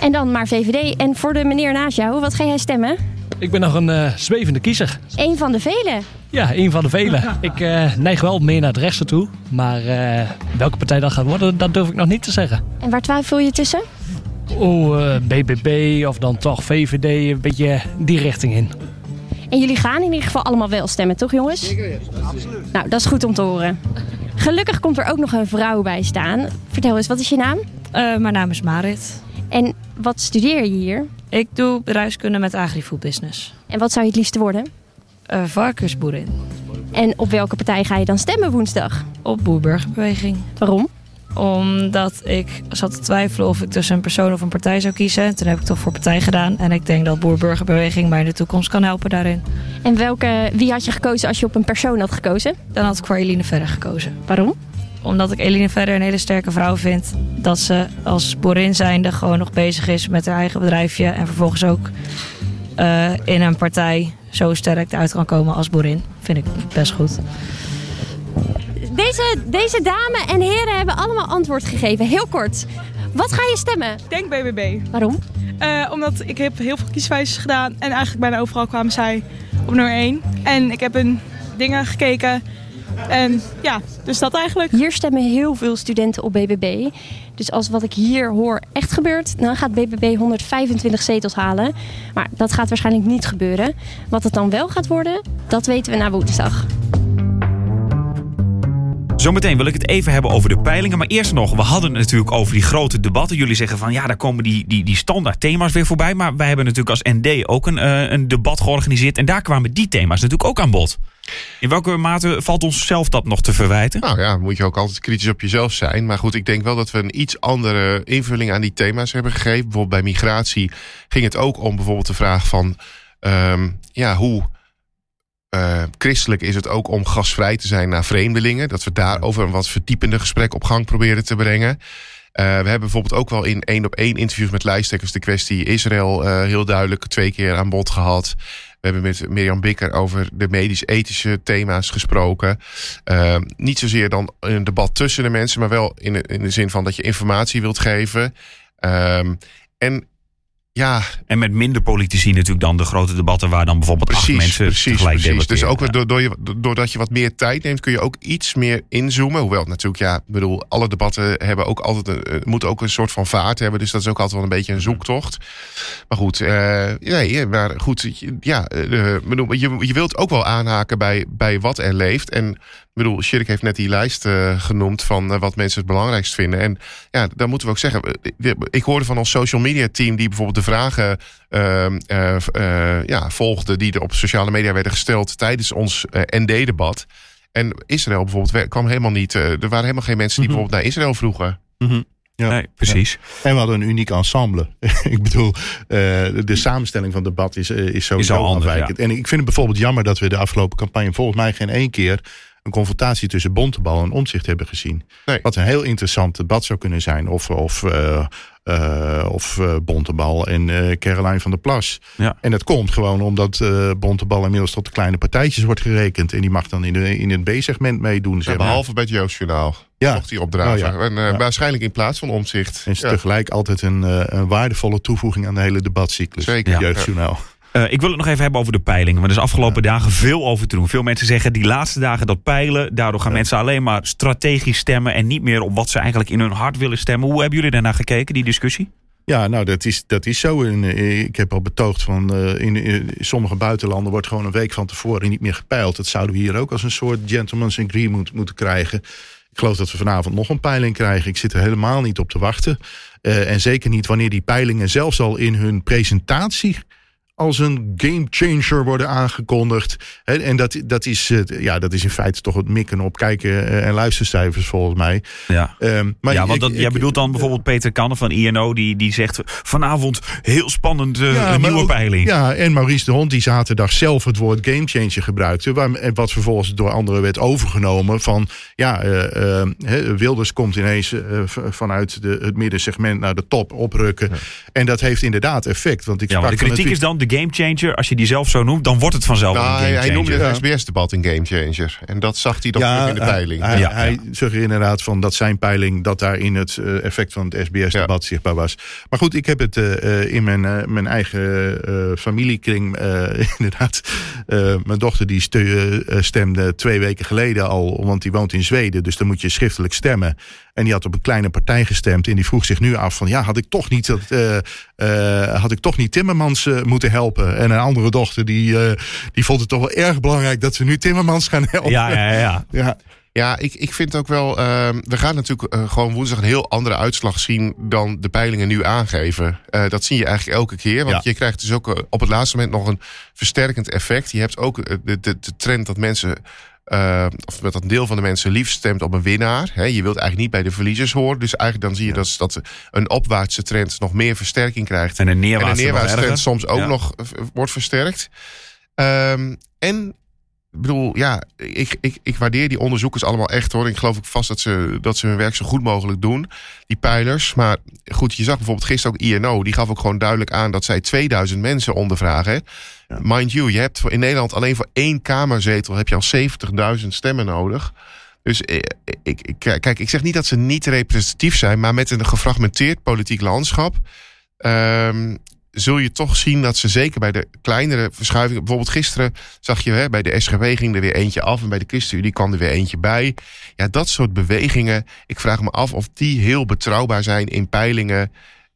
En dan maar V V D. En voor de meneer naast jou, wat ga jij stemmen? Ik ben nog een uh, zwevende kiezer. Eén van de velen? Ja, één van de velen. Ik uh, neig wel meer naar het rechtse toe. Maar uh, welke partij dat gaat worden, dat durf ik nog niet te zeggen. En waar twijfel je tussen? Oh, uh, B B B of dan toch V V D, een beetje die richting in. En jullie gaan in ieder geval allemaal wel stemmen, toch jongens? Zeker, ja. Absoluut. Nou, dat is goed om te horen. Gelukkig komt er ook nog een vrouw bij staan. Vertel eens, wat is je naam? Uh, mijn naam is Marit. En wat studeer je hier? Ik doe bedrijfskunde met agri-food business. En wat zou je het liefst worden? Uh, varkensboerin. En op welke partij ga je dan stemmen woensdag? Op Boerburgerbeweging. Waarom? Omdat ik zat te twijfelen of ik tussen een persoon of een partij zou kiezen. Toen heb ik toch voor partij gedaan. En ik denk dat Boerburgerbeweging mij in de toekomst kan helpen daarin. En welke, wie had je gekozen als je op een persoon had gekozen? Dan had ik voor Eline Verder gekozen. Waarom? Omdat ik Eline Verder een hele sterke vrouw vind. Dat ze als boerin zijnde gewoon nog bezig is met haar eigen bedrijfje. En vervolgens ook uh, in een partij zo sterk eruit kan komen als boerin. Vind ik best goed. Deze, deze dame en heren hebben allemaal antwoord gegeven. Heel kort. Wat ga je stemmen? Denk B B B. Waarom? Uh, omdat ik heb heel veel kieswijzers gedaan. En eigenlijk bijna overal kwamen zij op nummer één. En ik heb hun dingen gekeken. En ja, dus dat eigenlijk. Hier stemmen heel veel studenten op B B B. Dus als wat ik hier hoor echt gebeurt, dan gaat B B B honderdvijfentwintig zetels halen. Maar dat gaat waarschijnlijk niet gebeuren. Wat het dan wel gaat worden, dat weten we na woensdag. Zometeen wil ik het even hebben over de peilingen. Maar eerst nog, we hadden het natuurlijk over die grote debatten. Jullie zeggen van ja, daar komen die, die, die standaard thema's weer voorbij. Maar wij hebben natuurlijk als N D ook een, uh, een debat georganiseerd. En daar kwamen die thema's natuurlijk ook aan bod. In welke mate valt ons zelf dat nog te verwijten? Nou ja, moet je ook altijd kritisch op jezelf zijn. Maar goed, ik denk wel dat we een iets andere invulling aan die thema's hebben gegeven. Bijvoorbeeld bij migratie ging het ook om bijvoorbeeld de vraag van um, ja, hoe... Uh, christelijk is het ook om gasvrij te zijn naar vreemdelingen. Dat we daarover een wat verdiepende gesprek op gang proberen te brengen. Uh, we hebben bijvoorbeeld ook wel in één op één interviews met lijsttrekkers de kwestie Israël uh, heel duidelijk twee keer aan bod gehad. We hebben met Mirjam Bikker over de medisch-ethische thema's gesproken. Uh, niet zozeer dan een debat tussen de mensen, maar wel in de, in de zin van dat je informatie wilt geven. Uh, en Ja. En met minder politici natuurlijk dan de grote debatten waar dan bijvoorbeeld precies, acht mensen precies, tegelijk precies. debatteren. Dus ook doordat je, doordat je wat meer tijd neemt kun je ook iets meer inzoomen. Hoewel natuurlijk, ja, ik bedoel, alle debatten hebben ook altijd een, moeten ook een soort van vaart hebben. Dus dat is ook altijd wel een beetje een zoektocht. Maar goed, uh, nee, maar goed, ja, uh, bedoel, je, je wilt ook wel aanhaken bij, bij wat er leeft. En ik bedoel, Sjirk heeft net die lijst uh, genoemd van uh, wat mensen het belangrijkst vinden. En ja, daar moeten we ook zeggen. Ik hoorde van ons social media team die bijvoorbeeld de vragen uh, uh, uh, ja, volgden die er op sociale media werden gesteld tijdens ons uh, N D-debat. En Israël bijvoorbeeld kwam helemaal niet. Uh, er waren helemaal geen mensen die mm-hmm. bijvoorbeeld naar Israël vroegen. Mm-hmm. Ja. Nee, precies. Ja. En we hadden een uniek ensemble. Ik bedoel, uh, de samenstelling van het debat is, uh, is sowieso afwijkend. Ja. En ik vind het bijvoorbeeld jammer dat we de afgelopen campagne volgens mij geen één keer een confrontatie tussen Bontenbal en Omtzigt hebben gezien. Nee. Wat een heel interessant debat zou kunnen zijn. Of, of uh, Uh, of uh, Bontenbal en uh, Caroline van der Plas. Ja. En dat komt gewoon omdat uh, Bontenbal inmiddels tot de kleine partijtjes wordt gerekend. En die mag dan in, de, in het B-segment meedoen. Ja, zeg maar. Behalve bij het Jeugdjournaal. Ja. Mocht hij opdragen. Oh, ja. En, uh, ja. Waarschijnlijk in plaats van Omtzigt. En is ja. tegelijk altijd een, uh, een waardevolle toevoeging aan de hele debatcyclus. Zeker. Het Jeugdjournaal. Ja. Uh, ik wil het nog even hebben over de peilingen. Want er is afgelopen ja. dagen veel over te doen. Veel mensen zeggen die laatste dagen dat peilen. Daardoor gaan ja. mensen alleen maar strategisch stemmen. En niet meer op wat ze eigenlijk in hun hart willen stemmen. Hoe hebben jullie daarnaar gekeken, die discussie? Ja, nou, dat is, dat is zo. En, ik heb al betoogd van uh, in, in sommige buitenlanden wordt gewoon een week van tevoren niet meer gepeild. Dat zouden we hier ook als een soort gentleman's agreement moeten krijgen. Ik geloof dat we vanavond nog een peiling krijgen. Ik zit er helemaal niet op te wachten. Uh, en zeker niet wanneer die peilingen zelfs al in hun presentatie als een gamechanger worden aangekondigd. En dat, dat, is, ja, dat is in feite toch het mikken op kijken- en luistercijfers volgens mij. Ja, um, maar ja want dat, ik, jij bedoelt dan bijvoorbeeld Peter Kannen van I en O... die, die zegt vanavond heel spannend uh, ja, een nieuwe ook, peiling. Ja, en Maurice de Hond die zaterdag zelf het woord gamechanger gebruikte... Waar, wat vervolgens door anderen werd overgenomen van... ja, uh, uh, Wilders komt ineens uh, vanuit de, het middensegment naar de top oprukken. Ja. En dat heeft inderdaad effect. Want ik ja, maar de kritiek is dan... de gamechanger, als je die zelf zo noemt, dan wordt het vanzelf nou, een gamechanger. Hij noemde het S B S-debat een gamechanger. En dat zag hij dan ja, in de peiling. Hij, ja, hij ja. suggereerde inderdaad van dat zijn peiling... dat daarin het effect van het S B S-debat ja. zichtbaar was. Maar goed, ik heb het uh, in mijn, uh, mijn eigen uh, familiekring... Uh, inderdaad, uh, mijn dochter die stu- uh, stemde twee weken geleden al... want die woont in Zweden, dus dan moet je schriftelijk stemmen. En die had op een kleine partij gestemd... en die vroeg zich nu af van... ja, had ik toch niet, dat, uh, uh, had ik toch niet Timmermans uh, moeten helpen. En een andere dochter, die, uh, die vond het toch wel erg belangrijk... dat ze nu Timmermans gaan helpen. Ja, ja, ja. ja. ja ik, ik vind ook wel... Uh, we gaan natuurlijk uh, gewoon woensdag een heel andere uitslag zien... dan de peilingen nu aangeven. Uh, dat zie je eigenlijk elke keer. Want ja. je krijgt dus ook uh, op het laatste moment nog een versterkend effect. Je hebt ook uh, de, de, de trend dat mensen... Uh, of dat een deel van de mensen liefst stemt op een winnaar. He, je wilt eigenlijk niet bij de verliezers horen. Dus eigenlijk dan zie je ja. dat, dat een opwaartse trend nog meer versterking krijgt. En een neerwaartse, en een neerwaartse trend soms ook ja. nog uh, wordt versterkt. Um, en... Ik bedoel, ja, ik, ik, ik waardeer die onderzoekers allemaal echt, hoor. Ik geloof ook vast dat ze, dat ze hun werk zo goed mogelijk doen, die peilers. Maar goed, je zag bijvoorbeeld gisteren ook I en O. Die gaf ook gewoon duidelijk aan dat zij tweeduizend mensen ondervragen. Ja. Mind you, je hebt in Nederland alleen voor één kamerzetel... heb je al zeventigduizend stemmen nodig. Dus ik, ik, kijk, ik zeg niet dat ze niet representatief zijn... maar met een gefragmenteerd politiek landschap... Um, zul je toch zien dat ze zeker bij de kleinere verschuivingen... bijvoorbeeld gisteren zag je hè, bij de S G P ging er weer eentje af... en bij de ChristenUnie kwam er weer eentje bij. Ja, dat soort bewegingen, ik vraag me af of die heel betrouwbaar zijn... in peilingen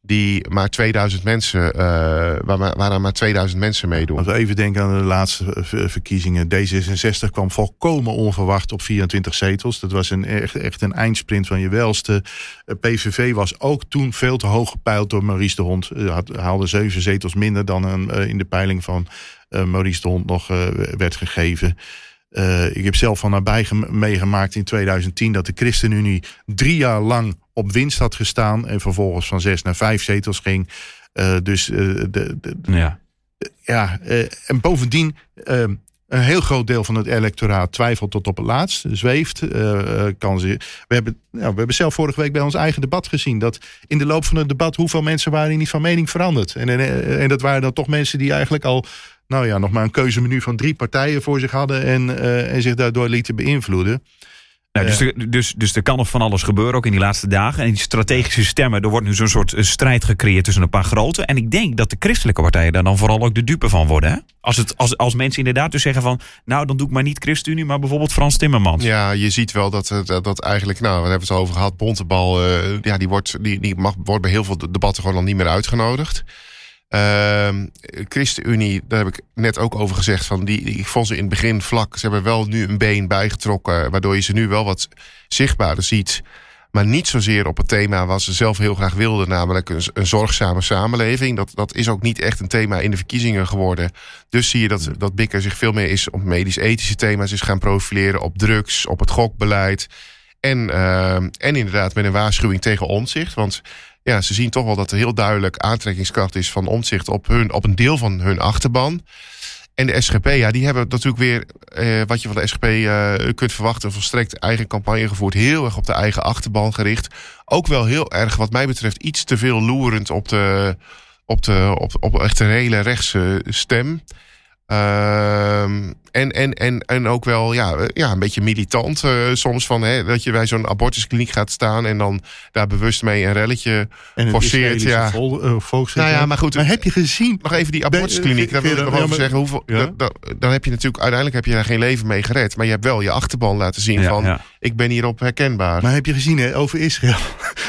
die maar tweeduizend mensen, uh, waar, waaraan maar tweeduizend mensen meedoen. Als we even denken aan de laatste verkiezingen. D zesenzestig kwam volkomen onverwacht op vierentwintig zetels. Dat was een, echt, echt een eindsprint van je welste. P V V was ook toen veel te hoog gepeild door Maurice de Hond. Had, haalde zeven zetels minder dan een, uh, in de peiling van uh, Maurice de Hond nog uh, werd gegeven. Uh, ik heb zelf van nabij gem- meegemaakt in tweeduizend tien... dat de ChristenUnie drie jaar lang op winst had gestaan... en vervolgens van zes naar vijf zetels ging. Uh, dus uh, de, de, ja. Uh, ja uh, en bovendien... Uh, een heel groot deel van het electoraat twijfelt tot op het laatst, zweeft. Uh, kan ze, we, hebben, nou, we hebben zelf vorige week bij ons eigen debat gezien... dat in de loop van het debat hoeveel mensen waren niet van mening veranderd. En, en, en dat waren dan toch mensen die eigenlijk al... nou ja, nog maar een keuzemenu van drie partijen voor zich hadden... en, uh, en zich daardoor lieten beïnvloeden. Nou, dus, er, dus, dus er kan nog van alles gebeuren, ook in die laatste dagen. En die strategische stemmen, er wordt nu zo'n soort strijd gecreëerd tussen een paar grote. En ik denk dat de christelijke partijen daar dan vooral ook de dupe van worden. Hè? Als, het, als, als mensen inderdaad dus zeggen van, nou dan doe ik maar niet ChristenUnie, maar bijvoorbeeld Frans Timmermans. Ja, je ziet wel dat, dat, dat eigenlijk, nou we hebben het al over gehad, Bontenbal, uh, ja, die, wordt, die, die mag, wordt bij heel veel debatten gewoon al niet meer uitgenodigd. Uh, ChristenUnie, daar heb ik net ook over gezegd... Van die, ik vond ze in het begin vlak. Ze hebben wel nu een been bijgetrokken... waardoor je ze nu wel wat zichtbaarder ziet. Maar niet zozeer op het thema wat ze zelf heel graag wilden... namelijk een, een zorgzame samenleving. Dat, dat is ook niet echt een thema in de verkiezingen geworden. Dus zie je dat, dat Bikker zich veel meer is op medisch-ethische thema's... is gaan profileren op drugs, op het gokbeleid... en, uh, en inderdaad met een waarschuwing tegen Omtzigt... want ja, ze zien toch wel dat er heel duidelijk aantrekkingskracht is van Omtzigt op, hun, op een deel van hun achterban. En de S G P, ja, die hebben natuurlijk weer, eh, wat je van de S G P eh, kunt verwachten, volstrekt eigen campagne gevoerd. Heel erg op de eigen achterban gericht. Ook wel heel erg, wat mij betreft, iets te veel loerend op de, op de, op, op echt een hele rechtse stem. Uh, en, en, en, en ook wel ja, ja, een beetje militant uh, soms van hè, dat je bij zo'n abortuskliniek gaat staan en dan daar bewust mee een relletje en forceert. Ja. Vol, uh, volks, nou ja, maar goed. Maar heb je gezien? Nog even die abortuskliniek. Daar wil ik nog over ja, maar, zeggen. Hoeveel, ja? da, da, dan heb je natuurlijk uiteindelijk heb je daar geen leven mee gered. Maar je hebt wel je achterban laten zien ja, van ja. ik ben hierop herkenbaar. Maar heb je gezien hè, over Israël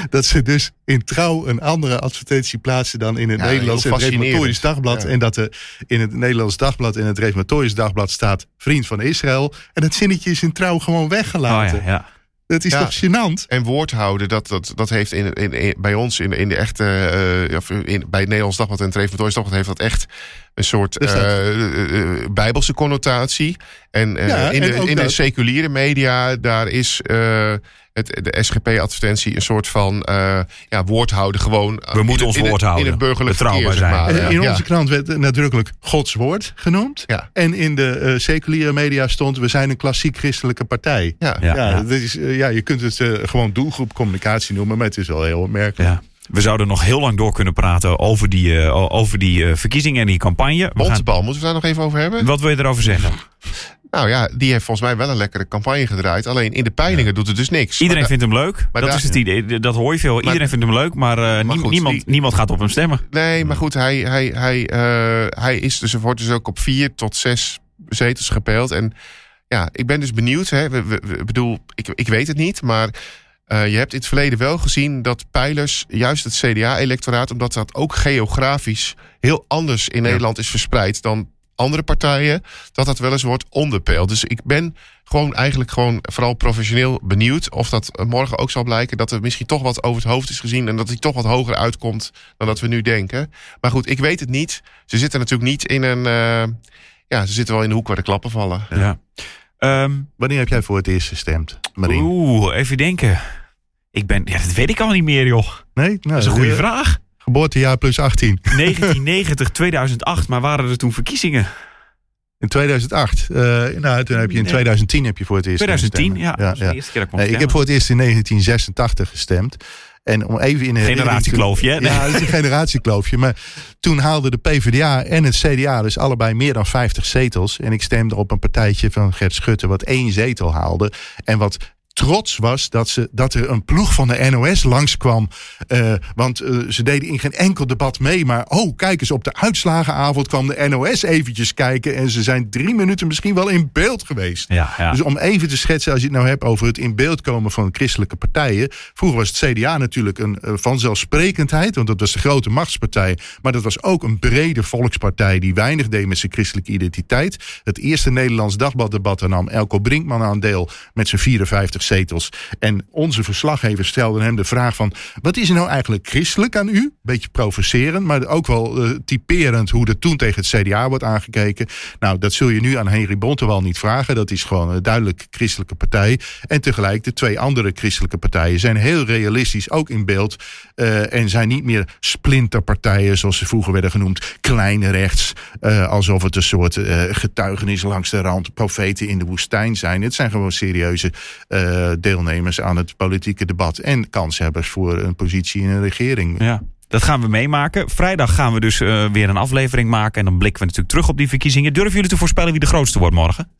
dat ze dus in Trouw een andere advertentie plaatsen dan in het ja, Nederlands en het Reformatorisch Dagblad. Ja. En dat er in het Nederlands Dagblad en het Reformatorisch Dagblad staat vriend van Israël. En dat zinnetje is in Trouw gewoon weggelaten. Oh ja, ja. Dat is ja, toch gênant? En woord houden, dat, dat, dat heeft in, in, in, bij ons in, in de echte... Uh, in, bij het Nederlands Dagblad en het Reformatorisch Dagblad heeft dat echt een soort dus uh, uh, uh, bijbelse connotatie. En uh, ja, in, de, en in de seculiere media, daar is... Uh, Het, de S G P-advertentie een soort van uh, ja, woord houden gewoon. We moeten ons woord houden. In het burgerlijk verkeer, zeg maar. Ja. In onze krant werd nadrukkelijk Gods woord genoemd. Ja. En in de uh, seculiere media stond... we zijn een klassiek christelijke partij. Ja. Ja. Ja, dat is, uh, ja, je kunt het uh, gewoon doelgroep communicatie noemen... maar het is wel heel opmerkelijk. Ja. We zouden nog heel lang door kunnen praten over die, uh, over die uh, verkiezingen en die campagne. Bontenbal, gaan... moeten we daar nog even over hebben? Wat wil je erover zeggen? Nou ja, die heeft volgens mij wel een lekkere campagne gedraaid. Alleen in de peilingen ja. doet het dus niks. Iedereen da- vindt hem leuk. Maar dat, da- is het idee. Dat hoor je veel. Maar iedereen vindt hem leuk, maar, uh, maar nie- goed, niemand, die... niemand gaat op hem stemmen. Nee, maar goed, hij, hij, hij, uh, hij is dus, wordt dus ook op vier tot zes zetels gepeild. En ja, ik ben dus benieuwd. Hè. We, we, we, bedoel, ik, ik weet het niet, maar... Uh, je hebt in het verleden wel gezien dat peilers, juist het C D A-electoraat... omdat dat ook geografisch heel anders in ja. Nederland is verspreid... dan andere partijen, dat dat wel eens wordt onderpeild. Dus ik ben gewoon eigenlijk gewoon vooral professioneel benieuwd... of dat morgen ook zal blijken dat er misschien toch wat over het hoofd is gezien... en dat hij toch wat hoger uitkomt dan dat we nu denken. Maar goed, ik weet het niet. Ze zitten natuurlijk niet in een... Uh, ja, ze zitten wel in de hoek waar de klappen vallen. Ja. Um, Wanneer heb jij voor het eerst gestemd, Marien? Oeh, even denken. Ik ben, ja, dat weet ik al niet meer, joh. Nee? Nou, dat is een goede vraag. Geboortejaar plus achttien. negentien negentig, tweeduizend acht, maar waren er toen verkiezingen? In tweeduizend acht? Uh, nou, toen heb je in nee. tweeduizend tien heb je voor het eerst tweeduizend tien, ja, ja, ja. De eerste keer dat ik nee, ik heb voor het eerst in negentien zesentachtig gestemd. En om even in een generatiekloofje, hè? Nee. Ja, dat is een generatiekloofje. Maar toen haalden de PvdA en het C D A dus allebei meer dan vijftig zetels. En ik stemde op een partijtje van Gert Schutte wat één zetel haalde. En wat trots was dat, ze, dat er een ploeg van de N O S langskwam. Uh, want uh, ze deden in geen enkel debat mee. Maar oh, kijk eens, op de uitslagenavond kwam de N O S eventjes kijken. En ze zijn drie minuten misschien wel in beeld geweest. Ja, ja. Dus om even te schetsen, als je het nou hebt over het in beeld komen van christelijke partijen. Vroeger was het C D A natuurlijk een uh, vanzelfsprekendheid. Want dat was de grote machtspartij. Maar dat was ook een brede volkspartij die weinig deed met zijn christelijke identiteit. Het eerste Nederlands Dagbladdebat, daar nam Elko Brinkman aan deel met zijn vierenvijftig zetels. En onze verslaggevers stelden hem de vraag van... wat is er nou eigenlijk christelijk aan u? Beetje provocerend, maar ook wel uh, typerend... hoe dat toen tegen het C D A wordt aangekeken. Nou, dat zul je nu aan Henri Bontenbal niet vragen. Dat is gewoon een duidelijk christelijke partij. En tegelijk de twee andere christelijke partijen... zijn heel realistisch, ook in beeld... Uh, en zijn niet meer splinterpartijen, zoals ze vroeger werden genoemd... klein rechts, uh, alsof het een soort uh, getuigenis langs de rand... profeten in de woestijn zijn. Het zijn gewoon serieuze... Uh, deelnemers aan het politieke debat... en kanshebbers voor een positie in een regering. Ja, dat gaan we meemaken. Vrijdag gaan we dus uh, weer een aflevering maken... en dan blikken we natuurlijk terug op die verkiezingen. Durven jullie te voorspellen wie de grootste wordt morgen?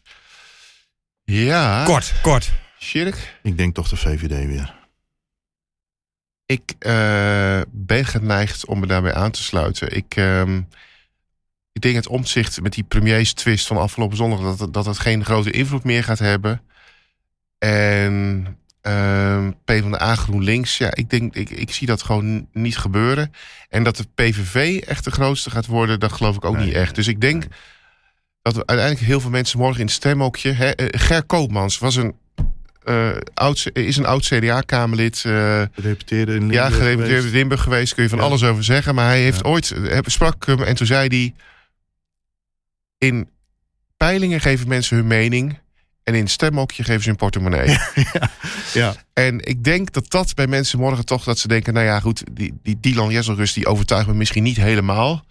Ja. Kort, kort. Sjirk? Ik denk toch de V V D weer. Ik uh, ben geneigd om me daarbij aan te sluiten. Ik... Uh, ik denk het Omtzigt met die premierstwist van afgelopen zondag... dat het, dat het geen grote invloed meer gaat hebben... En uh, PvdA, GroenLinks, ja, ik denk, ik, ik zie dat gewoon niet gebeuren. En dat de P V V echt de grootste gaat worden, dat geloof ik ook nee, niet echt. Dus ik denk nee. dat we uiteindelijk heel veel mensen morgen in het stemhokje... Hè, Ger Koopmans was een, uh, oud, is een oud C D A-kamerlid. Uh, gedeputeerde in Limburg. Ja, gedeputeerde in Limburg geweest, kun je van ja. alles over zeggen. Maar hij heeft ja. ooit, sprak hem en toen zei hij... in peilingen geven mensen hun mening... en in het stemhokje geven ze hun portemonnee. Ja, ja, ja. En ik denk dat dat bij mensen morgen toch... dat ze denken, nou ja, goed, die, die Dylan Jesselgus... die overtuigt me misschien niet helemaal.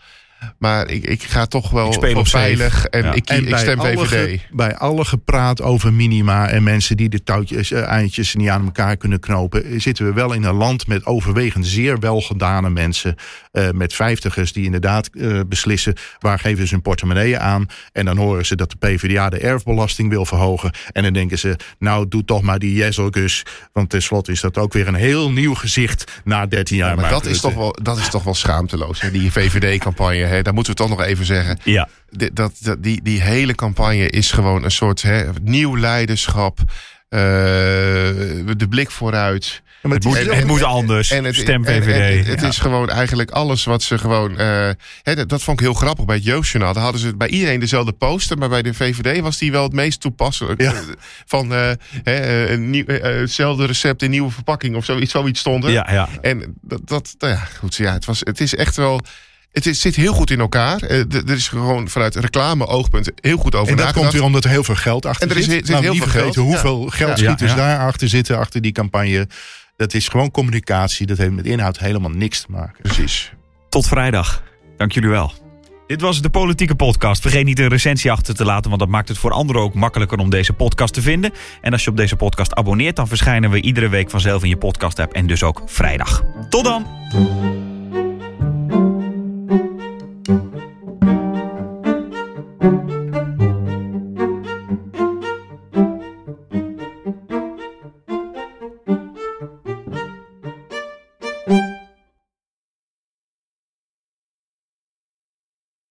Maar ik, ik ga toch wel voor veilig en, ja. ik, en ik stem V V D. Alle, bij alle gepraat over minima en mensen die de touwtjes, uh, eindjes niet aan elkaar kunnen knopen, zitten we wel in een land met overwegend zeer welgedane mensen. Uh, met vijftigers die inderdaad uh, beslissen waar geven ze hun portemonnee aan. En dan horen ze dat de PvdA de erfbelasting wil verhogen. En dan denken ze, nou doe toch maar die Jezelgus. Want tenslotte is dat ook weer een heel nieuw gezicht na dertien jaar. Ja, maar dat is, toch wel, dat is toch wel schaamteloos, hè? Die V V D-campagne. Daar moeten we toch nog even zeggen. Ja. De, dat, dat, die, die hele campagne is gewoon een soort hè, nieuw leiderschap. Uh, de blik vooruit. Ja, het, het, moet, en, het en, moet anders. En het, Stem V V D. En, en, het, het ja. is gewoon eigenlijk alles wat ze gewoon... Uh, hè, dat, dat vond ik heel grappig bij het Jeugdjournaal. Daar hadden ze bij iedereen dezelfde poster. Maar bij de V V D was die wel het meest toepasselijk. Ja. Van uh, hè, een nieuw, uh, hetzelfde recept in nieuwe verpakking. Of zoiets, zoiets stond er. Ja, ja. En dat... dat nou ja, goed, ja, het, was, het is echt wel... Het is, zit heel goed in elkaar. Uh, d- er is gewoon vanuit reclame-oogpunt heel goed over nagedacht. En dat nagedacht. komt weer omdat er heel veel geld achter en er zit. Er is nou, heel niet veel vergeten geld. hoeveel ja. geldschieters ja, ja. daarachter zitten, achter die campagne. Dat is gewoon communicatie. Dat heeft met inhoud helemaal niks te maken. Precies. Tot vrijdag. Dank jullie wel. Dit was de politieke podcast. Vergeet niet een recensie achter te laten, want dat maakt het voor anderen ook makkelijker om deze podcast te vinden. En als je op deze podcast abonneert, dan verschijnen we iedere week vanzelf in je podcast-app en dus ook vrijdag. Tot dan! Thank you.